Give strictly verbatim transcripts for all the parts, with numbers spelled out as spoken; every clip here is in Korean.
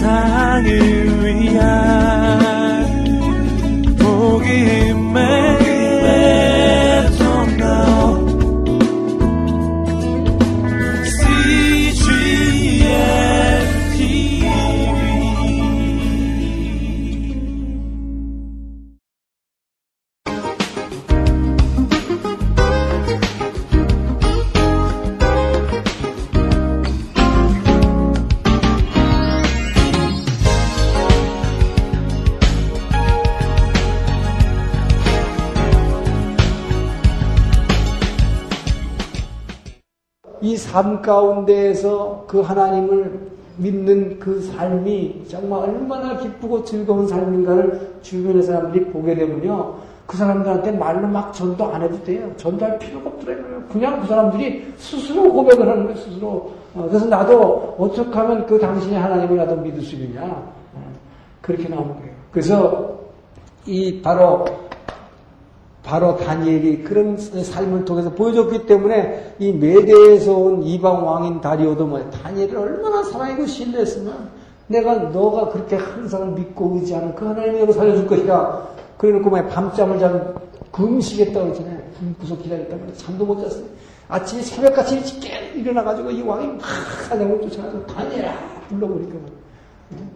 세상을 위한 복음의 이 삶 가운데에서 그 하나님을 믿는 그 삶이 정말 얼마나 기쁘고 즐거운 삶인가를 주변의 사람들이 보게 되면요, 그 사람들한테 말로 막 전도 안 해도 돼요. 전도할 필요가 없더라고요. 그냥 그 사람들이 스스로 고백을 하는 거예요, 스스로. 그래서 나도 어떻게 하면 그 당신의 하나님을 나도 믿을 수 있느냐, 그렇게 나오는 거예요. 그래서 이 바로 바로 다니엘이 그런 삶을 통해서 보여줬기 때문에 이 메대에서 온 이방 왕인 다리오도 뭐 다니엘을 얼마나 사랑하고 신뢰했으면 내가 너가 그렇게 항상 믿고 의지하는 그 하나님이 너를 살려줄 것이다. 그래놓고 막 밤잠을 자면 금식했다고 했잖아요. 구석 기다렸다고 했잖아요. 잠도 못 잤어요. 아침에 새벽같이 일찍 일어나가지고 이 왕이 막 사냥을 쫓아가서 다니엘아 불러보니까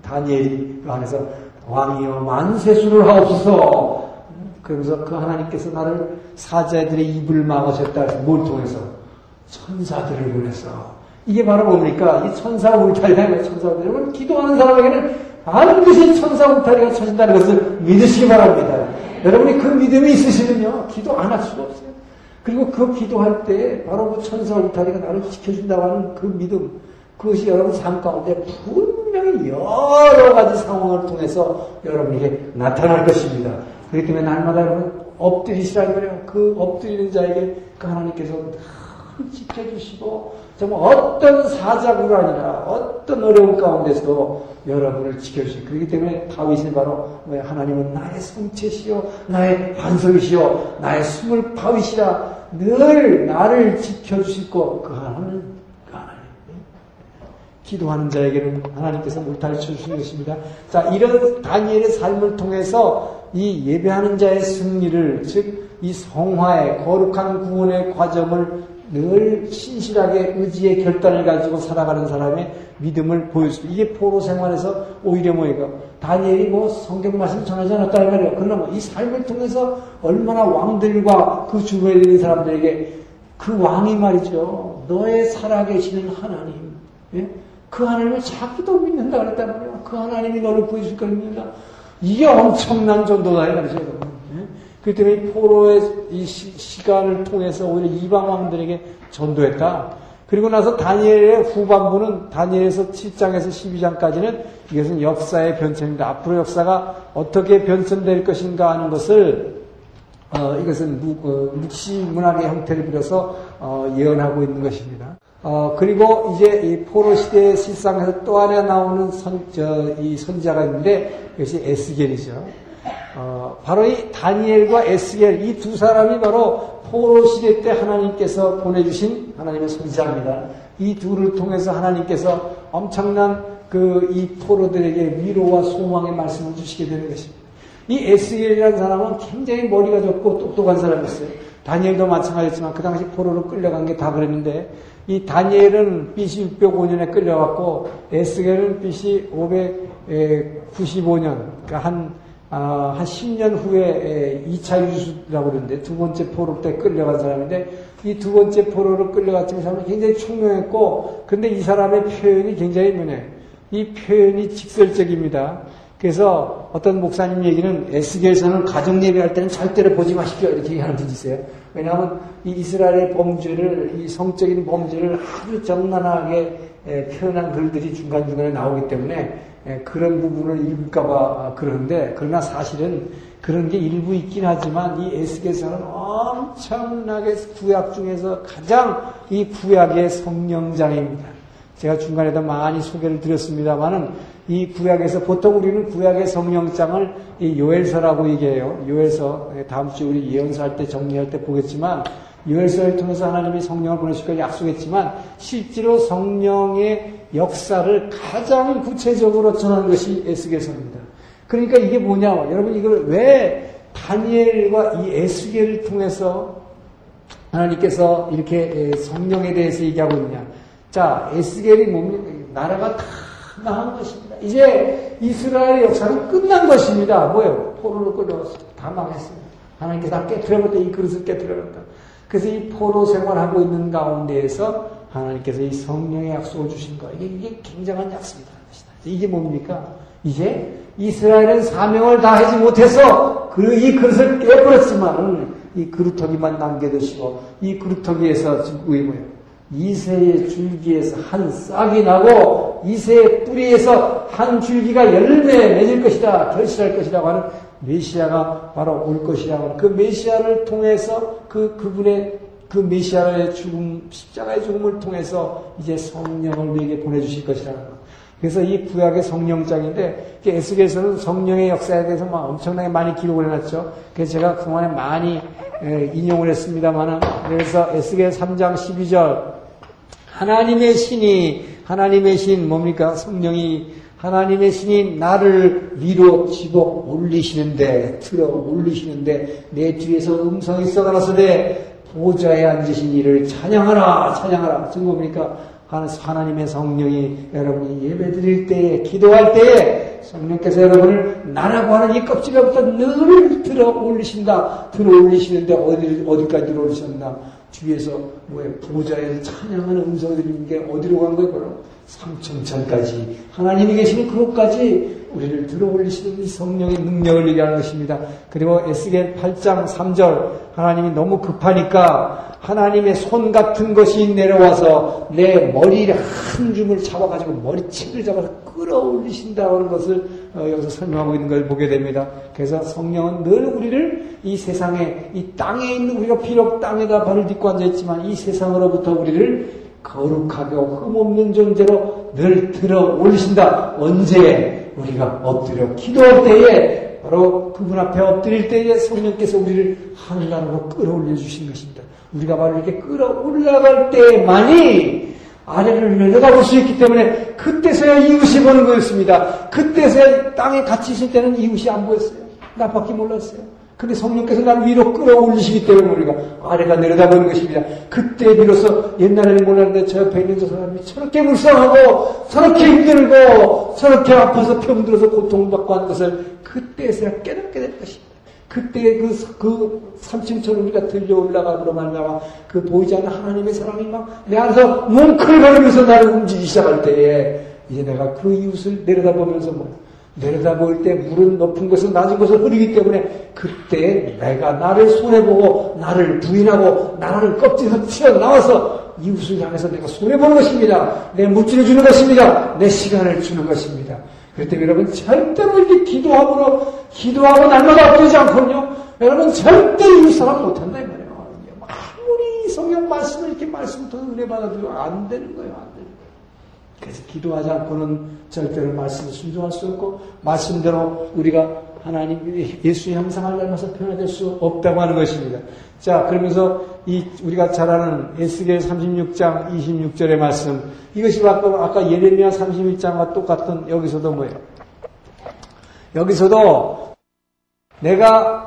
다니엘이 그 안에서 왕이여 만세수를 하옵소서. 그러면서 그 하나님께서 나를 사자들의 입을 막으셨다. 뭘 통해서? 천사들을 보내서. 이게 바로 뭡니까? 이 천사 울타리다. 천사 울타리. 여러분, 기도하는 사람에게는 반드시 천사 울타리가 쳐진다는 것을 믿으시기 바랍니다. 여러분이 그 믿음이 있으시면요, 기도 안 할 수가 없어요. 그리고 그 기도할 때 바로 그 천사 울타리가 나를 지켜준다고 하는 그 믿음. 그것이 여러분 삶 가운데 분명히 여러 가지 상황을 통해서 여러분에게 나타날 것입니다. 그렇기 때문에 날마다 여러분 엎드리시라고 그래요. 그 엎드리는 자에게 그 하나님께서 늘 지켜주시고 정말 어떤 사자구가 아니라 어떤 어려운 가운데서도 여러분을 지켜주시고, 그렇기 때문에 다윗이 바로 하나님은 나의 성체시요 나의 반석이시요 나의 숨을 파위시라, 늘 나를 지켜주시고 그 하나님 기도하는 자에게는 하나님께서 물타를 쳐주시는 것입니다. 자, 이런 다니엘의 삶을 통해서 이 예배하는 자의 승리를, 즉 이 성화의 거룩한 구원의 과정을 늘 신실하게 의지의 결단을 가지고 살아가는 사람의 믿음을 보여줍니다. 이게 포로 생활에서 오히려 뭐예요? 다니엘이 뭐 성경 말씀 전하지 않았다는 말이에요. 그러나 뭐 이 삶을 통해서 얼마나 왕들과 그 주변에 있는 사람들에게 그 왕이 말이죠, 너의 살아계시는 하나님, 예? 그 하나님을 자기도 믿는다 그랬단 말이에요. 그 하나님이 너를 보여줄 것입니다. 이게 엄청난 전도다, 이 말이죠. 예? 그렇기 때문에 포로의 이 시, 시간을 통해서 오히려 이방 왕들에게 전도했다. 그리고 나서 다니엘의 후반부는 다니엘에서 칠 장에서 십이 장까지는 이것은 역사의 변천입니다. 앞으로 역사가 어떻게 변천될 것인가 하는 것을 어, 이것은 무, 어, 묵시 문학의 형태를 빌어서 어, 예언하고 있는 것입니다. 어, 그리고 이제 이 포로 시대의 실상에서 또 하나 나오는 선, 저, 이 선지자가 있는데, 이것이 에스겔이죠. 어, 바로 이 다니엘과 에스겔, 이 두 사람이 바로 포로 시대 때 하나님께서 보내주신 하나님의 선지자입니다. 이 둘을 통해서 하나님께서 엄청난 그 이 포로들에게 위로와 소망의 말씀을 주시게 되는 것입니다. 이 에스겔이라는 사람은 굉장히 머리가 좋고 똑똑한 사람이었어요. 다니엘도 마찬가지였지만 그 당시 포로로 끌려간 게 다 그랬는데, 이 다니엘은 비씨 육백오 년에 끌려갔고 에스겔은 비씨 오백구십오 년, 그러니까 한, 아, 한 십 년 후에 이 차 유수라고 그러는데 두 번째 포로 때 끌려간 사람인데, 이 두 번째 포로로 끌려갔지만 이 사람은 굉장히 총명했고, 근데 이 사람의 표현이 굉장히 뭐냐, 이 표현이 직설적입니다. 그래서 어떤 목사님 얘기는 에스겔서는 가정 예배할 때는 절대로 보지 마십시오, 이렇게 얘기하는 분이 있어요. 왜냐하면 이 이스라엘의 범죄를, 이 성적인 범죄를 아주 적나라하게 표현한 글들이 중간중간에 나오기 때문에 그런 부분을 읽을까봐 그러는데, 그러나 사실은 그런 게 일부 있긴 하지만 이 에스겔서는 엄청나게 구약 중에서 가장 이 구약의 성령장입니다. 제가 중간에도 많이 소개를 드렸습니다만은 이 구약에서 보통 우리는 구약의 성령장을 이 요엘서라고 얘기해요. 요엘서 다음 주에 우리 예언서 할 때 정리할 때 보겠지만, 열쇠를 통해서 하나님이 성령을 보내실 걸 약속했지만 실제로 성령의 역사를 가장 구체적으로 전하는 것이 에스겔서입니다. 그러니까 이게 뭐냐, 여러분 이걸 왜 다니엘과 이 에스겔을 통해서 하나님께서 이렇게 성령에 대해서 얘기하고 있느냐. 자, 에스겔이 뭡니까? 나라가 다 망한 것입니다. 이제 이스라엘의 역사는 끝난 것입니다. 뭐예요? 포로로 끌려와서 다 망했습니다. 하나님께서 다 깨트려버렸다. 이 그릇을 깨트려버렸다. 그래서 이 포로 생활하고 있는 가운데에서 하나님께서 이 성령의 약속을 주신 거, 이게, 이게 굉장한 약속이라는 것이다. 이게 뭡니까? 이제 이스라엘은 사명을 다하지 못해서 그 이 그릇을 깨버렸지만 이 그루터기만 남겨두시고 이 그루터기에서 지금 뭐예요? 이새의 줄기에서 한 싹이 나고 이새의 뿌리에서 한 줄기가 열매 맺을 것이다, 결실할 것이라고 하는 메시아가 바로 올 것이라고 하는 그 메시아를 통해서 그 그분의 그 메시아의 죽음, 십자가의 죽음을 통해서 이제 성령을 우리에게 보내주실 것이라는 것. 그래서 이 구약의 성령장인데 에스겔서는 성령의 역사에 대해서 막 엄청나게 많이 기록을 해놨죠. 그래서 제가 그동안에 많이 인용을 했습니다만은, 그래서 에스겔 삼 장 십이 절, 하나님의 신이, 하나님의 신 뭡니까? 성령이, 하나님의 신이 나를 위로 집어 올리시는데, 들어 올리시는데 내 뒤에서 음성이 썩어나서되 보좌에 앉으신 이를 찬양하라, 찬양하라. 지금 뭡니까? 하나님의 성령이 여러분이 예배 드릴 때에, 기도할 때에 성령께서 여러분을 나라고 하는 이 껍질로부터 늘 들어 올리신다. 들어 올리시는데 어디, 어디까지 들어 올리셨나? 주위에서 뭐에 보좌에서 찬양하는 음성을 들리는 게 어디로 간 거예요? 삼천천까지 하나님이 계시는 그곳까지 우리를 들어 올리시는 이 성령의 능력을 얘기하는 것입니다. 그리고 에스겔 팔 장 삼 절, 하나님이 너무 급하니까 하나님의 손 같은 것이 내려와서 내 머리를 한 줌을 잡아가지고 머리채를 잡아서 끌어올리신다고 하는 것을 여기서 설명하고 있는 걸 보게 됩니다. 그래서 성령은 늘 우리를 이 세상에, 이 땅에 있는, 우리가 비록 땅에다 발을 딛고 앉아있지만 이 세상으로부터 우리를 거룩하고 흠없는 존재로 늘 들어 올리신다. 언제? 우리가 엎드려 기도할 때에, 바로 그분 앞에 엎드릴 때에 성령께서 우리를 하늘나라로 끌어올려 주신 것입니다. 우리가 바로 이렇게 끌어올라갈 때만이 아래를 내려가 볼 수 있기 때문에 그때서야 이웃이 보는 거였습니다. 그때서야 땅에 같이 있을 때는 이웃이 안 보였어요. 나밖에 몰랐어요. 근데 성령께서 날 위로 끌어올리시기 때문에 우리가 아래가 내려다보는 것입니다. 그때 비로소 옛날에는 몰랐는데 저 옆에 있는 저 사람이 저렇게 불쌍하고 저렇게 힘들고 저렇게 아파서 병들어서 고통받고 하는 것을 그때서야 깨닫게 될 것입니다. 그때 그, 그 삼층처럼 우리가 들려 올라가므로 말미암아 그 보이지 않는 하나님의 사랑이 막 내 안에서 뭉클거리면서 나를 움직이기 시작할 때에 이제 내가 그 이웃을 내려다보면서 뭐 내려다볼 때 물은 높은 곳에서 낮은 곳을 흐르기 때문에 그때 내가 나를 손해보고 나를 부인하고 나를 껍질에서 튀어나와서 이웃을 향해서 내가 손해보는 것입니다. 내 물질을 주는 것입니다. 내 시간을 주는 것입니다. 그렇기 때문에 여러분 절대로 이렇게 기도하고 기도하고 날마다 엎드리지 않거든요. 여러분 절대 이웃 사랑 못한다 이 말이에요. 아무리 성경 말씀을 이렇게 말씀을 통해서 은혜 받아들여도 안 되는 거예요. 안 되는 거예요. 그래서 기도하지 않고는 절대로 말씀을 순종할 수 없고 말씀대로 우리가 하나님 예수의 형상을 닮아서 변화될 수 없다고 하는 것입니다. 자, 그러면서 이 우리가 잘 아는 에스겔 삼십육 장 이십육 절의 말씀, 이것이 아까, 아까 예레미야 삼십일 장과 똑같은 여기서도 뭐예요? 여기서도 내가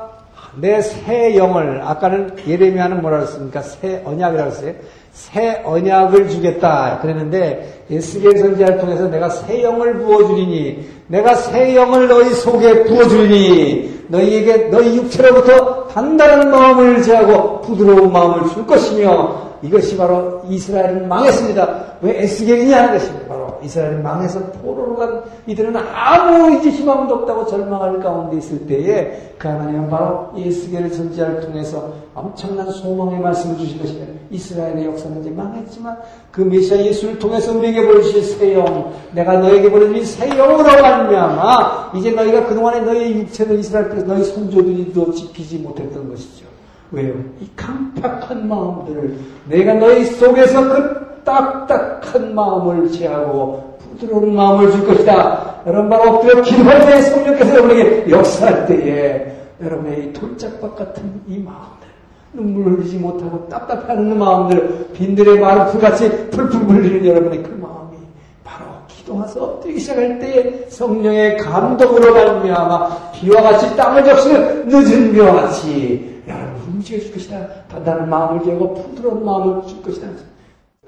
내 새 영을, 아까는 예레미야는 뭐라 그랬습니까? 새 언약이라고 했어요. 새 언약을 주겠다 그랬는데 에스겔 선지자를 통해서 내가 새 영을 부어주리니, 내가 새 영을 너희 속에 부어주리니 너희에게 너희 육체로부터 단단한 마음을 제하고 부드러운 마음을 줄 것이며, 이것이 바로 이스라엘은 망했습니다. 왜 에스겔이냐 하는 것입니다. 바로 이스라엘은 망해서 포로로 간 이들은 아무 이제 희망도 없다고 절망할 가운데 있을 때에 그 하나님은 바로 에스겔 선지자를 통해서 엄청난 소망의 말씀을 주신 것입니다. 이스라엘의 역사는 이제 망했지만 그 메시아 예수를 통해서 우리에게 보내주신 새 영, 내가 너에게 보내주신 새 영으로 말미암아 이제 너희가 그동안에 너희 육체는 이스라엘께서 너희 선조들도 지키지 못했던 것이죠. 왜요? 이 강팍한 마음들을 내가 너희 속에서 그 딱딱한 마음을 제하고 부드러운 마음을 줄 것이다. 여러분 바로 엎드려 기도할 때에 성령께서 여러분에게 역사할 때에 여러분의 이 돌짝박 같은 이 마음들, 눈물 흘리지 못하고 답답해하는 마음들, 빈들의 마음 불같이 풀풀 불리는 여러분의 그 마음이 바로 기도와서 엎드리기 시작할 때에 성령의 감동으로 말미암아 비와 같이 땅을 접수는 늦은 비와 같이 여러분 움직여줄 것이다. 단단한 마음을 열고 부드러운 마음을 줄 것이다.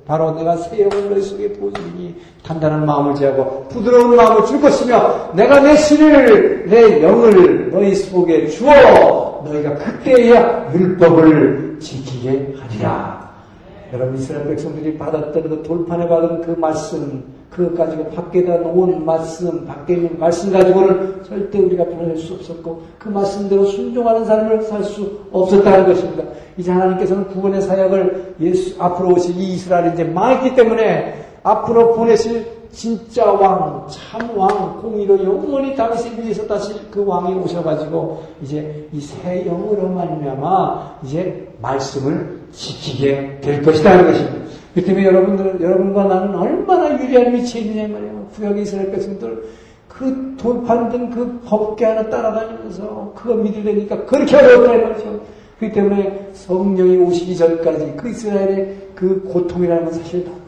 바로 내가 새 영을 너희 속에 보여주니 단단한 마음을 제하고 부드러운 마음을 줄 것이며 내가 내 신을 내 영을 너희 속에 주어 너희가 그때야 율법을 지키게 하리라. 네. 여러분 이스라엘 백성들이 받았던 그 돌판에 받은 그 말씀, 그것 가지고 밖에다 놓은 말씀, 밖에 있는 말씀 가지고는 절대 우리가 변화될 수 없었고 그 말씀대로 순종하는 삶을 살 수 없었다는 것입니다. 이제 하나님께서는 구원의 사역을 예수, 앞으로 오실 이 이스라엘이 이제 망했기 때문에 앞으로 보내실 진짜 왕, 참 왕, 공의로 영원히 다윗을 위해서 다시 그 왕이 오셔가지고 이제 이 새 영으로 말미암아 이제 말씀을 지키게 될 것이라는 것입니다. 그 때문에 여러분들, 여러분과 나는 얼마나 유리한 위치에 있느냐 말이에요. 구약의 이스라엘 백성들 그 돌판된 그 법궤 하나 따라다니면서 그거 믿으려니까 그렇게 어려웠다 이 말이죠. 그렇기 때문에 성령이 오시기 전까지 그 이스라엘의 그 고통이라는 건 사실 너무나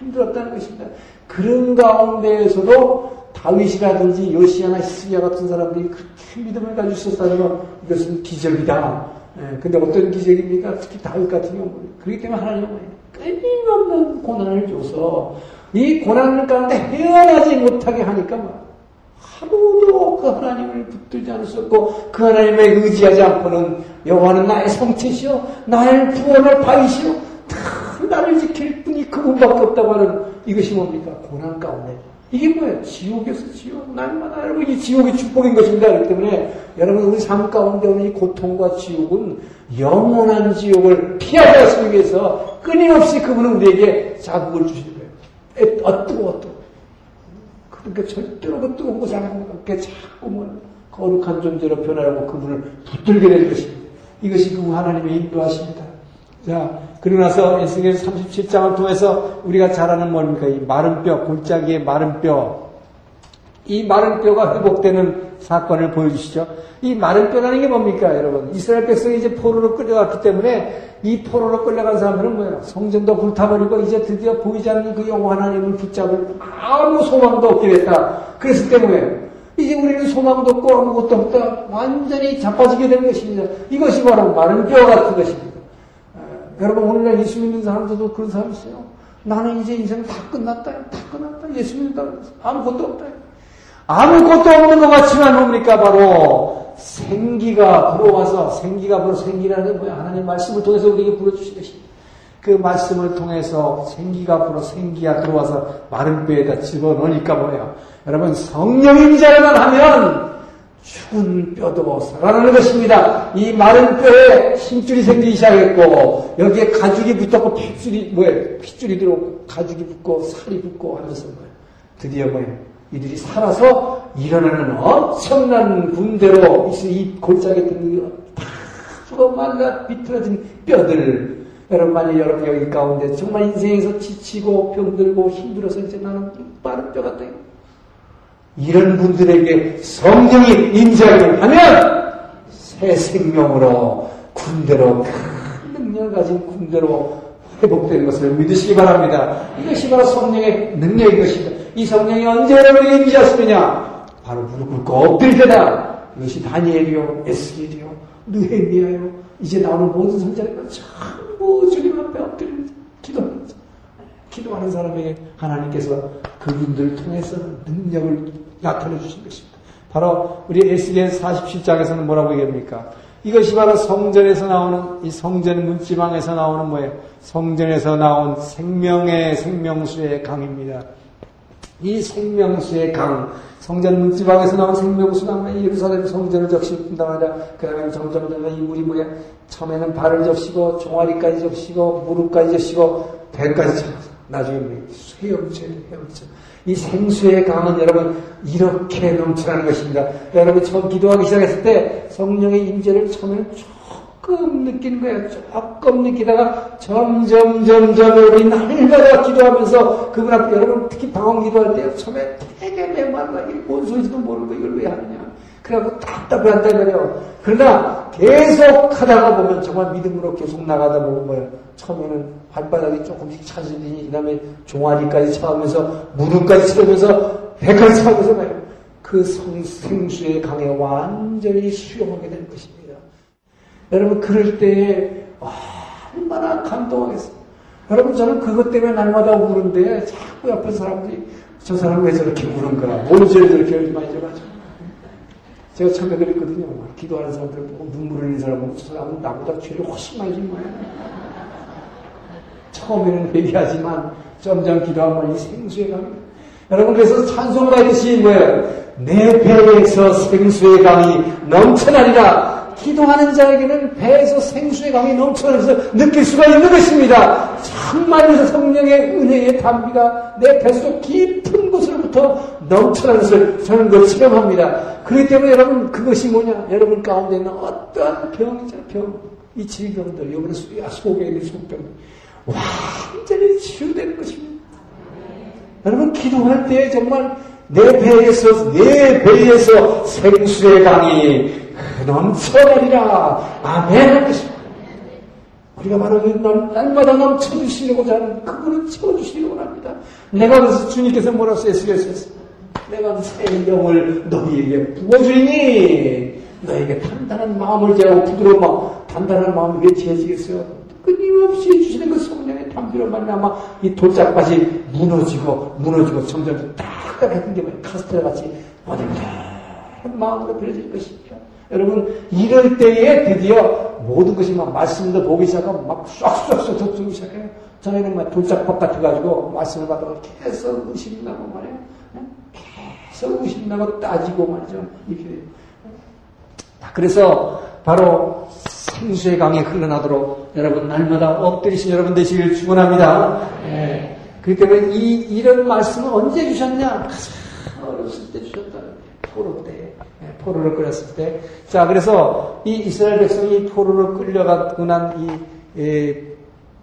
힘들었다는 것입니다. 그런 가운데에서도 다윗이라든지 요시야나 히스기야 같은 사람들이 그렇게 믿음을 가지고 있었다는 건 이것은 기적이다. 예, 근데 어떤 기적입니까? 특히 다윗 같은 경우는. 그렇기 때문에 하나님은 끊임없는 고난을 줘서 이 고난 가운데 헤어나지 못하게 하니까 하루도 그 하나님을 붙들지 않을 수 없고 그 하나님을 의지하지 않고는 여호와는 나의 성체시오 나의 구원을 바이시오 다 나를 지킬 뿐이 그분밖에 없다고 하는 이것이 뭡니까? 고난 가운데 이게 뭐예요? 지옥에서 지옥 날마다 알고 이 지옥이 축복인 것입니다. 그렇기 때문에 여러분 우리 삶 가운데 오는 이 고통과 지옥은 영원한 지옥을 피하게 하시기 위해서 끊임없이 그분은 우리에게 자극을 주시는 거예요. 어 뜨거워 뜨거워. 그러니까 절대로 그 뜨거운 것을 안하게 자꾸만 거룩한 존재로 변하려고 그분을 붙들게 되는 것입니다. 이것이 그 하나님의 인도하십니다. 자, 그러고 나서 에스겔 삼십칠 장을 통해서 우리가 잘 아는 뭡니까? 이 마른 뼈, 골짜기의 마른 뼈. 이 마른 뼈가 회복되는 사건을 보여주시죠. 이 마른 뼈라는 게 뭡니까, 여러분? 이스라엘 백성이 이제 포로로 끌려갔기 때문에 이 포로로 끌려간 사람들은 뭐예요? 성전도 불타버리고 이제 드디어 보이지 않는 그 영원한 하나님을 붙잡을 아무 소망도 없게 됐다. 그랬을 때 뭐예요? 이제 우리는 소망도 없고 아무것도 없다. 완전히 자빠지게 되는 것입니다. 이것이 바로 마른 뼈 같은 것입니다. 여러분 오늘날 예수 믿는 사람들도 그런 사람 있어요. 나는 이제 인생 다 끝났다. 다 끝났다. 예수 믿는다. 아무것도 없다. 아무것도 없는 것 같지만 뭡니까? 바로 생기가 불어와서 생기가 불어 생기라는 게 뭐야? 하나님 말씀을 통해서 우리에게 불어주신 것입니다. 그 말씀을 통해서 생기가 불어 생기가 들어와서 마른 뼈에다 집어넣으니까 뭐예요? 여러분 성령이 임재만 하면 죽은 뼈도 살아나는 것입니다. 이 마른 뼈에 힘줄이 생기기 시작했고 여기에 가죽이 붙었고 핏줄이 뭐예요? 핏줄이 들어오고 가죽이 붙고 살이 붙고 하면서 뭐예요? 드디어 뭐예요? 이들이 살아서 일어나는 엄청난 군대로 이 골짜기에 뜯는 다 죽어 말라 비틀어진 뼈들. 여러분 만약 여러분 여기 가운데 정말 인생에서 지치고 병들고 힘들어서 이제 나는 마른 뼈 같다. 이런 분들에게 성령이 임재하게 하면 새 생명으로 군대로 큰 능력을 가진 군대로 회복되는 것을 믿으시기 바랍니다. 이것이 바로 성령의 능력인 것입니다. 이 성령이 언제 여러분에게 임재하시느냐? 바로 무릎 꿇고 엎드릴 때다. 이것이 다니엘이요, 에스겔이요, 느헤미야요 이제 나오는 모든 선자들과 전부 주님 앞에 엎드리는 기도합니다. 기도하는 사람에게 하나님께서 그분들을 통해서 능력을 나타내 주신 것입니다. 바로 우리 에스겔 사십칠 장에서는 뭐라고 얘기합니까? 이것이 바로 성전에서 나오는 이 성전 문지방에서 나오는 뭐예요? 성전에서 나온 생명의 생명수의 강입니다. 이 생명수의 강, 성전 문지방에서 나온 생명수 강은 예루살렘 성전을 적시고 뿐만 아니라 그다음에 점점 점점 이 물이 뭐예요? 처음에는 발을 적시고 종아리까지 적시고 무릎까지 적시고 배까지 적시고 나중에 수염체를 헤엄쳐. 이 생수의 강은 여러분 이렇게 넘쳐나는 것입니다. 여러분 처음 기도하기 시작했을 때 성령의 임재를 처음에는 조금 느끼는 거예요. 조금 느끼다가 점점 점점 우리 날마다 기도하면서 그분 앞에 여러분 특히 방언 기도할 때 처음에 되게 메말라 이게 뭔 소리지도 모르고 이걸 왜 하느냐. 그래갖고 답답한다 그래요. 그러나 계속 하다가 보면 정말 믿음으로 계속 나가다 보면 뭐예요? 처음에는 발바닥이 조금씩 차지더니 그 다음에 종아리까지 차오면서 무릎까지 차오면서 배까지 차오면서 말이에요. 그 생수의 강에 완전히 수용하게 될 것입니다. 여러분 그럴 때에 얼마나 감동하겠어요. 여러분 저는 그것 때문에 날마다 우는데 자꾸 옆에 사람들이 저 사람 왜 저렇게 우는가? 뭔 죄를 저렇게 울지 많이 줘가지고. 제가 처음에 그랬거든요. 기도하는 사람들 보고 눈물 흘리는 사람 보고 저 사람은 나보다 죄를 훨씬 많이 준 거예요. 처음에는 얘기하지만 점점 기도하면 이 생수의 강이. 여러분 그래서 찬송가듯이 뭐예요? 내 배에서 생수의 강이 넘쳐나리라. 기도하는 자에게는 배에서 생수의 강이 넘쳐나면서 느낄 수가 있는 것입니다. 정말로 성령의 은혜의 담비가 내 뱃속 깊은 곳으로부터 넘쳐나는 것을 저는 그 체험합니다. 그렇기 때문에 여러분 그것이 뭐냐? 여러분 가운데 있는 어떠한 병이자 병, 이 질병들, 여러분 속에 있는 속병 완전히 치유되는 것입니다. 여러분 기도할 때 정말 내 배에서 내 배에서 생수의 강이 넘쳐나리라. 아멘 할 것입니다. 우리가 바로 날마다 넘쳐주시려고자 하는 그분을 채워주시려고 합니다. 내가 그래서 주님께서 뭐라고 쓰였어요? 내가 생명을 너희에게 부어주니 너에게 단단한 마음을 제하고 부드러운 마음, 단단한 마음을 왜 지어지겠어요? 끊임없이 주시는 그 성령의 담비로 말미암아 이 돌짝밭이 무너지고 무너지고 점점 딱딱해진 게 뭐예요? 카스텔같이 어딘가한 마음으로 변해질 것입니다. 여러분 이럴 때에 드디어 모든 것이 막 말씀도 보기 시작하고 막 쏙쏙쏙 덮치기 시작해요. 전에는 막 돌짝밭 같아가지고 말씀을 받다가 계속 의심이 나고 말이에요. 계속 의심이 나고 따지고 말이죠. 이렇게 돼요. 그래서 바로 생수의 강이 흘러나도록 여러분 날마다 엎드리신 여러분 되시길 축원합니다. 네. 그렇기 때문에 이, 이런 말씀을 언제 주셨냐? 가장 어렸을 때 주셨다. 포로 때. 포로를 끌었을 때. 자, 그래서 이 이스라엘 백성이 포로로 끌려간 난 이 에,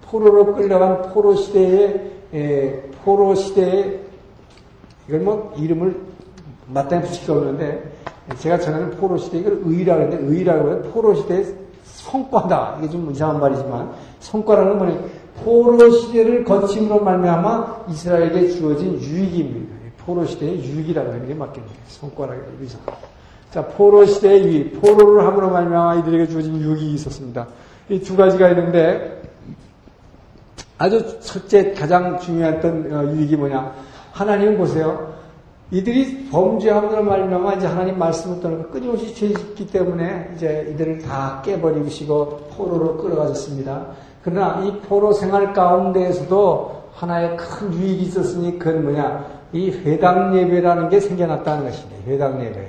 포로로 끌려간 포로 시대에 에, 포로 시대에 이걸 뭐 이름을 마땅히 붙일 게 없는데 제가 전에는 포로 시대 이걸 의라고 했는데 의라고 해서 포로 시대의 성과다. 이게 좀 이상한 말이지만 성과라는 건 포로 시대를 거침으로 말미암아 이스라엘에게 주어진 유익입니다. 포로 시대의 유익이라고 하는 게 맞겠네요. 성과라고 해서 이상합니다. 자, 포로 시대의 유익, 포로를 함으로 말미암아 이들에게 주어진 유익이 있었습니다. 이 두 가지가 있는데 아주 첫째 가장 중요했던 유익이 뭐냐? 하나님 보세요. 이들이 범죄함으로 말미암아 이제 하나님 말씀을 떠나고 끊임없이 죄짓기 때문에 이제 이들을 다 깨버리시고 포로로 끌어가셨습니다. 그러나 이 포로 생활 가운데에서도 하나의 큰 유익이 있었으니 그건 뭐냐? 이 회당 예배라는 게 생겨났다는 것입니다. 회당 예배.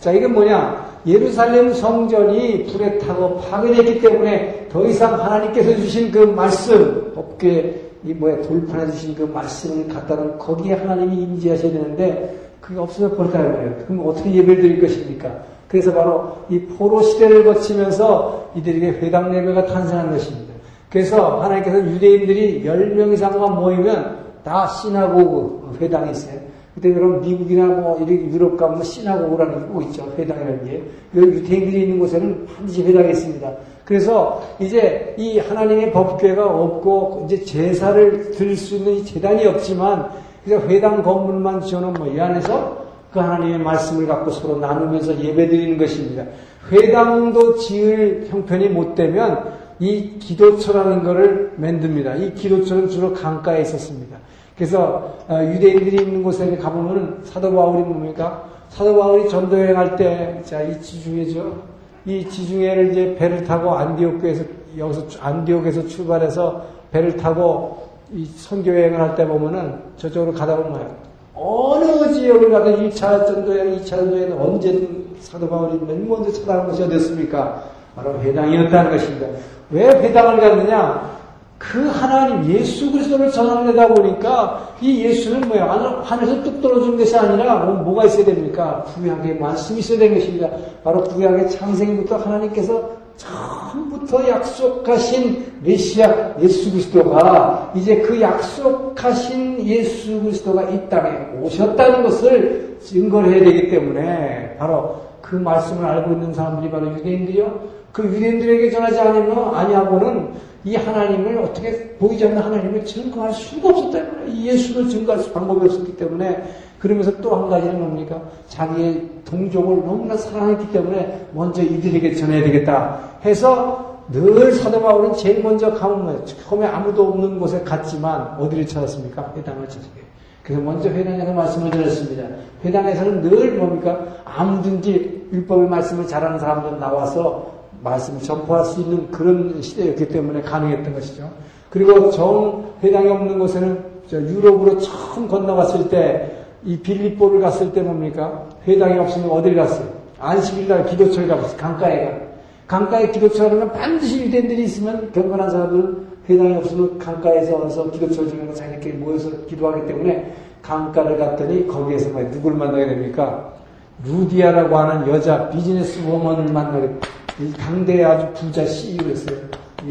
자, 이건 뭐냐? 예루살렘 성전이 불에 타고 파괴됐기 때문에 더 이상 하나님께서 주신 그 말씀, 법궤, 이 뭐야, 돌판에 주신 그 말씀을 갖다 놓은 거기에 하나님이 임재하셔야 되는데 그게 없으면 버렸다는 거예요. 그럼 어떻게 예배를 드릴 것입니까? 그래서 바로 이 포로 시대를 거치면서 이들에게 회당 예배가 탄생한 것입니다. 그래서 하나님께서 유대인들이 열 명 이상만 모이면 다 시나고그 회당이 있어요. 그때 여러분 미국이나 뭐 이렇게 유럽 가면 시나고라는 게 꼭 있죠. 회당이라는 게. 유태인들이 있는 곳에는 반드시 회당이 있습니다. 그래서 이제 이 하나님의 법궤가 없고 이제 제사를 드릴 수 있는 이 제단이 없지만 그냥 회당 건물만 지어놓은 뭐 이 안에서 그 하나님의 말씀을 갖고 서로 나누면서 예배드리는 것입니다. 회당도 지을 형편이 못 되면 이 기도처라는 거를 만듭니다. 이 기도처는 주로 강가에 있었습니다. 그래서 유대인들이 있는 곳에 가보면 사도 바울이 뭡니까? 사도 바울이 전도 여행할 때, 자, 이 지중해죠. 이 지중해를 이제 배를 타고 안디옥에서 여기서 안디옥에서 출발해서 배를 타고 이 선교 여행을 할 때 보면은 저쪽으로 가다 보면 어느 지역을 가든 일 차 전도 여행, 이 차 전도 여행은 언제든 사도 바울이 맨 먼저 찾아가는 것이 어땠습니까? 바로 회당이었다는 것입니다. 왜 회당을 갔느냐? 그 하나님 예수 그리스도를 전하려다 보니까 이 예수는 뭐예요? 하늘에서 뚝 떨어지는 것이 아니라 뭐가 있어야 됩니까? 구약의 말씀이 있어야 되는 것입니다. 바로 구약의 창세기부터 하나님께서 처음부터 약속하신 메시아 예수 그리스도가 이제 그 약속하신 예수 그리스도가 이 땅에 오셨다는 것을 증거를 해야 되기 때문에 바로 그 말씀을 알고 있는 사람들이 바로 유대인들이요. 그 유대인들에게 전하지 않으면 아니하고는 이 하나님을 어떻게 보이지 않는 하나님을 증거할 수가 없었기 때문에 예수를 증거할 방법이 없었기 때문에 그러면서 또 한 가지는 뭡니까? 자기의 동족을 너무나 사랑했기 때문에 먼저 이들에게 전해야 되겠다 해서 늘 사도 바울은 제일 먼저 가는 거예요. 처음에 아무도 없는 곳에 갔지만 어디를 찾았습니까? 회당을 찾았어요. 그래서 먼저 회당에서 말씀을 드렸습니다. 회당에서는 늘 뭡니까? 아무든지 율법의 말씀을 잘하는 사람들 나와서 말씀을 전파할 수 있는 그런 시대였기 때문에 가능했던 것이죠. 그리고 정 회당이 없는 곳에는 유럽으로 처음 건너갔을 때 이 빌립보를 갔을 때 뭡니까? 회당이 없으면 어딜 갔어요? 안식일날 기도처를 가봤어요. 강가에 가. 강가에 기도처 하면 반드시 유대인들이 있으면 경건한 사람들은 회당이 없으면 강가에서 와서 기도처를 지내고 자기들끼리 모여서 기도하기 때문에 강가를 갔더니 거기에서 누굴 만나게 됩니까? 루디아라고 하는 여자 비즈니스 워먼을 만나게 이 당대의 아주 부자 씨이오였어요.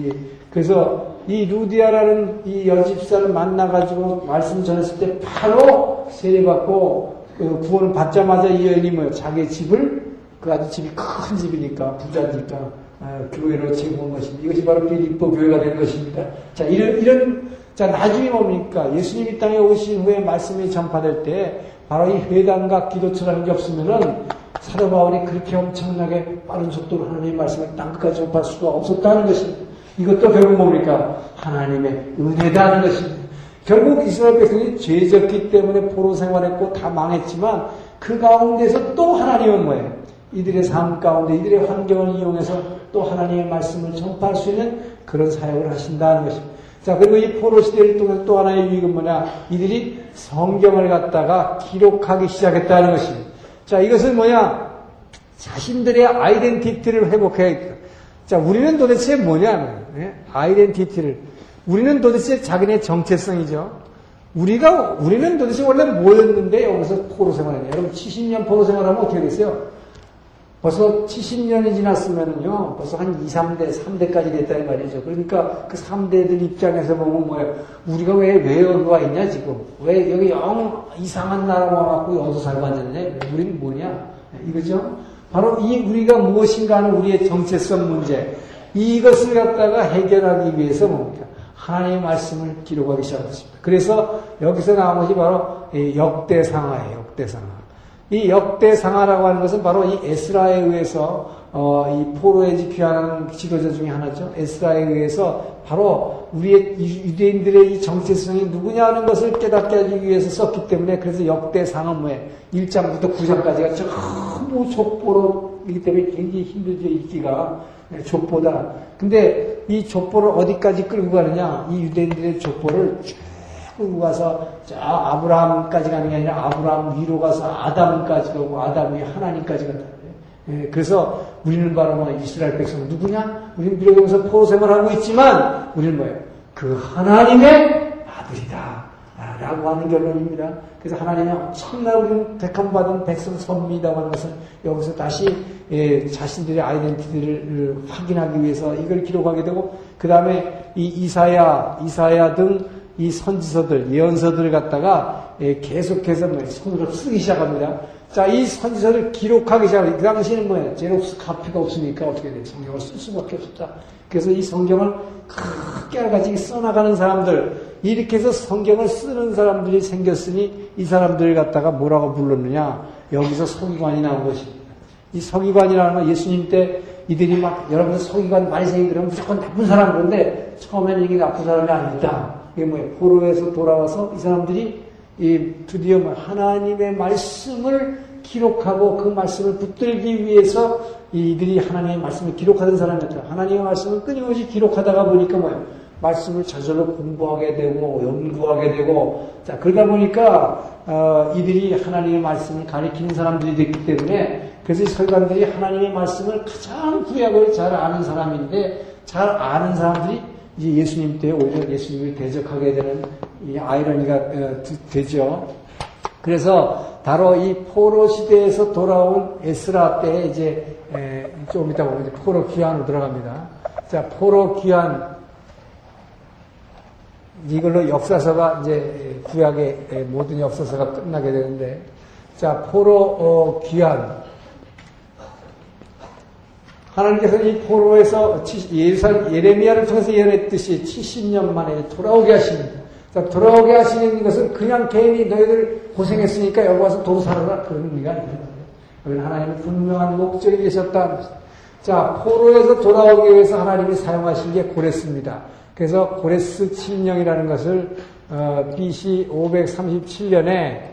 예. 그래서 이 루디아라는 이 여집사를 만나가지고 말씀 전했을 때 바로 세례받고 구원을 받자마자 이 여인이 뭐 자기 집을 그 아주 집이 큰 집이니까 부자니까 아, 교회로 제공한 것입니다. 이것이 바로 빌립보 교회가 된 것입니다. 자 이런 이런 자 나중에 뭡니까 예수님이 땅에 오신 후에 말씀이 전파될 때 바로 이 회당과 기도처라는 게 없으면은 사도 바울이 그렇게 엄청나게 빠른 속도로 하나님의 말씀을 땅끝까지 전파할 수가 없었다는 것입니다. 이것도 결국 뭡니까? 하나님의 은혜다는 것입니다. 결국 이스라엘 백성이 죄졌기 때문에 포로 생활했고 다 망했지만 그 가운데서 또 하나님은 뭐예요? 이들의 삶 가운데 이들의 환경을 이용해서 또 하나님의 말씀을 전파할 수 있는 그런 사역을 하신다는 것입니다. 자, 그리고 이 포로 시대를 통해서 또 하나의 유익은 뭐냐? 이들이 성경을 갖다가 기록하기 시작했다는 것입니다. 자, 이것은 뭐냐? 자신들의 아이덴티티를 회복해야겠다. 자, 우리는 도대체 뭐냐? 네? 아이덴티티를. 우리는 도대체 자기네 정체성이죠. 우리가, 우리는 도대체 원래 뭐였는데 여기서 포로 생활했냐? 여러분, 칠십 년 포로 생활하면 어떻게 됐어요? 벌써 칠십 년이 지났으면은요, 벌써 한 이, 삼 대, 삼 대까지 됐다는 말이죠. 그러니까 그 삼 대들 입장에서 보면 뭐예요? 우리가 왜, 왜 여기 와 있냐, 지금? 왜 여기 영 이상한 나라 와갖고 여기서 살고 앉았네? 우리는 뭐냐? 이거죠? 바로 이 우리가 무엇인가 하는 우리의 정체성 문제. 이것을 갖다가 해결하기 위해서 뭡니까? 하나님의 말씀을 기록하기 시작했습니다. 그래서 여기서 나온 것이 바로 역대상하예요, 역대상하. 이 역대상하라고 하는 것은 바로 이 에스라에 의해서 어, 이 포로에 집회하는 지도자 중에 하나죠. 에스라에 의해서 바로 우리의 유대인들의 이 정체성이 누구냐 하는 것을 깨닫게 하기 위해서 썼기 때문에 그래서 역대상은 뭐예요? 일 장부터 구 장까지가 전부 족보로이기 때문에 굉장히 힘들죠, 읽기가. 족보다. 근데 이 족보를 어디까지 끌고 가느냐? 이 유대인들의 족보를 끌고 가서 자, 아브라함까지 가는 게 아니라 아브라함 위로 가서 아담까지 가고 아담 위에 하나님까지 간다. 예, 그래서 우리는 바로 뭐 이스라엘 백성 누구냐? 우리는 미래경에서 포로 생활하고 있지만 우리는 뭐예요? 그 하나님의 아들이다. 라고 하는 결론입니다. 그래서 하나님의 엄청나 우리는 택함받은 백성 선미라고 하는 것은 여기서 다시 예, 자신들의 아이덴티티를 확인하기 위해서 이걸 기록하게 되고 그 다음에 이 이사야, 이사야 등 이 선지서들, 예언서들을 갖다가 예, 계속해서 손으로 쓰기 시작합니다. 자, 이 선지서를 기록하기 시작합니다. 그 당시에는 뭐예요? 제록스 카피가 없으니까 어떻게 돼요? 성경을 쓸 수밖에 없었다. 그래서 이 성경을 크게 여러 가지 써나가는 사람들, 이렇게 해서 성경을 쓰는 사람들이 생겼으니 이 사람들을 갖다가 뭐라고 불렀느냐? 여기서 서기관이 나온 것입니다. 이 서기관이라는 건 예수님 때 이들이 막, 여러분 서기관 많이 생기면 무조건 나쁜 사람 그런데 처음에는 이게 나쁜 사람이 아니다. 이게 뭐예요? 포로에서 돌아와서 이 사람들이 이 드디어 하나님의 말씀을 기록하고 그 말씀을 붙들기 위해서 이들이 하나님의 말씀을 기록하던 사람이었죠. 하나님의 말씀을 끊임없이 기록하다가 보니까 뭐예요? 말씀을 저절로 공부하게 되고 연구하게 되고 자 그러다 보니까 어, 이들이 하나님의 말씀을 가리키는 사람들이 됐기 때문에 그래서 이 서기관들이 하나님의 말씀을 가장 구약을 잘 아는 사람인데 잘 아는 사람들이 이제 예수님 때 오히려 예수님을 대적하게 되는 이 아이러니가 되죠. 그래서 바로 이 포로 시대에서 돌아온 에스라 때 이제 조금 이따 보면 포로 귀환으로 들어갑니다. 자, 포로 귀환 이걸로 역사서가 이제 구약의 모든 역사서가 끝나게 되는데, 자 포로 귀환 하나님께서 이 포로에서 예루살렘 예레미야를 통해서 예언했듯이 칠십 년 만에 돌아오게 하십니다. 돌아오게 하시는 것은 그냥 괜히 너희들 고생했으니까 여기 와서 도로 살아라 그런 의미가 아니에요. 여기는 하나님은 분명한 목적이 계셨다. 자, 포로에서 돌아오기 위해서 하나님이 사용하신 게 고레스입니다. 그래서 고레스 칙령이라는 것을 비씨 오백삼십칠 년에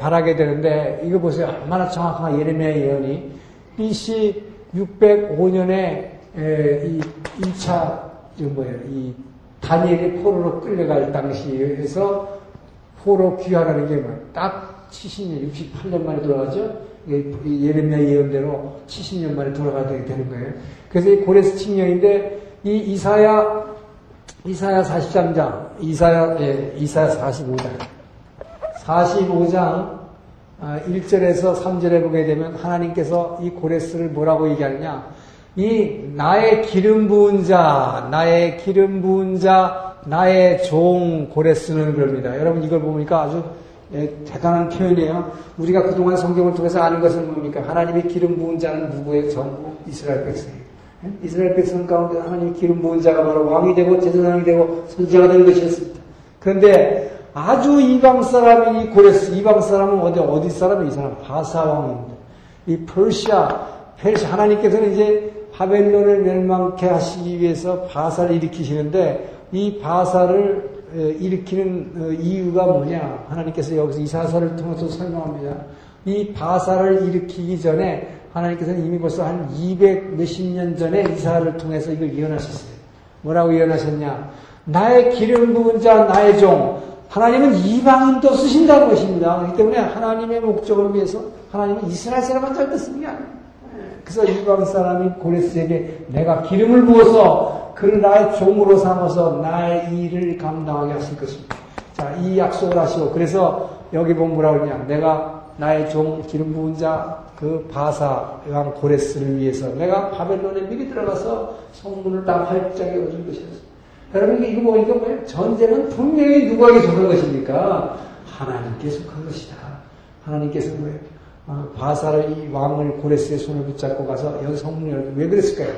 발하게 되는데, 이거 보세요. 얼마나 정확한 예레미야 예언이 비씨 육백오 년에 이 이 차 뭐예요? 이 다니엘이 포로로 끌려갈 당시에서 포로 귀환하는 게 뭐예요? 딱 칠십 년, 육십팔 년 만에 돌아가죠. 예레미야 예언대로 칠십 년 만에 돌아가게 되는 거예요. 그래서 이 고레스 칙령인데, 이 이사야 이사야 사십삼 장, 이사야 예, 이사야 사십오 장, 사십오 장 일 절에서 삼 절에 보게 되면 하나님께서 이 고레스를 뭐라고 얘기하느냐? 이 나의 기름 부은 자, 나의 기름 부은 자, 나의 종 고레스는 그럽니다. 여러분 이걸 보니까 아주 대단한 표현이에요. 우리가 그동안 성경을 통해서 아는 것은 뭡니까? 하나님의 기름 부은 자는 누구의 전부? 이스라엘 백성이에요. 이스라엘 백성 가운데 하나님의 기름 부은 자가 바로 왕이 되고 제사장이 되고 선지자가 되는 것이었습니다. 그런데 아주 이방 사람이 이 고레스, 이방 사람은 어디, 어디 사람이 이 사람? 바사왕입니다. 이 페르시아, 페르시아, 하나님께서는 이제 바벨론을 멸망케 하시기 위해서 바사를 일으키시는데, 이 바사를 일으키는 이유가 뭐냐? 하나님께서 여기서 이사야서를 통해서 설명합니다. 이 바사를 일으키기 전에 하나님께서는 이미 벌써 한 이백 몇십 년 전에 이사야를 통해서 이걸 예언하셨어요. 뭐라고 예언하셨냐? 나의 기름 부은 자, 나의 종. 하나님은 이방인도 쓰신다는 것입니다. 그렇기 때문에 하나님의 목적을 위해서 하나님은 이스라엘 사람만 절대 쓰는 게 아니에요. 그래서 이방 사람이 고레스에게 내가 기름을 부어서 그를 나의 종으로 삼아서 나의 일을 감당하게 하실 것입니다. 자, 이 약속을 하시고, 그래서 여기 보면 뭐라고 그러냐? 내가 나의 종 기름 부은 자 그 바사 왕 고레스를 위해서 내가 바벨론에 미리 들어가서 성문을 다 활짝에 얻을 것이었습니다. 여러분 이거 뭐 이거 뭐예요? 전쟁은 분명히 누구에게 속한 것입니까? 하나님께 속한 것이다. 하나님께서 뭐예요? 아, 바사를 이 왕을 고레스의 손을 붙잡고 가서 여기 성문을 열고, 왜 그랬을까요?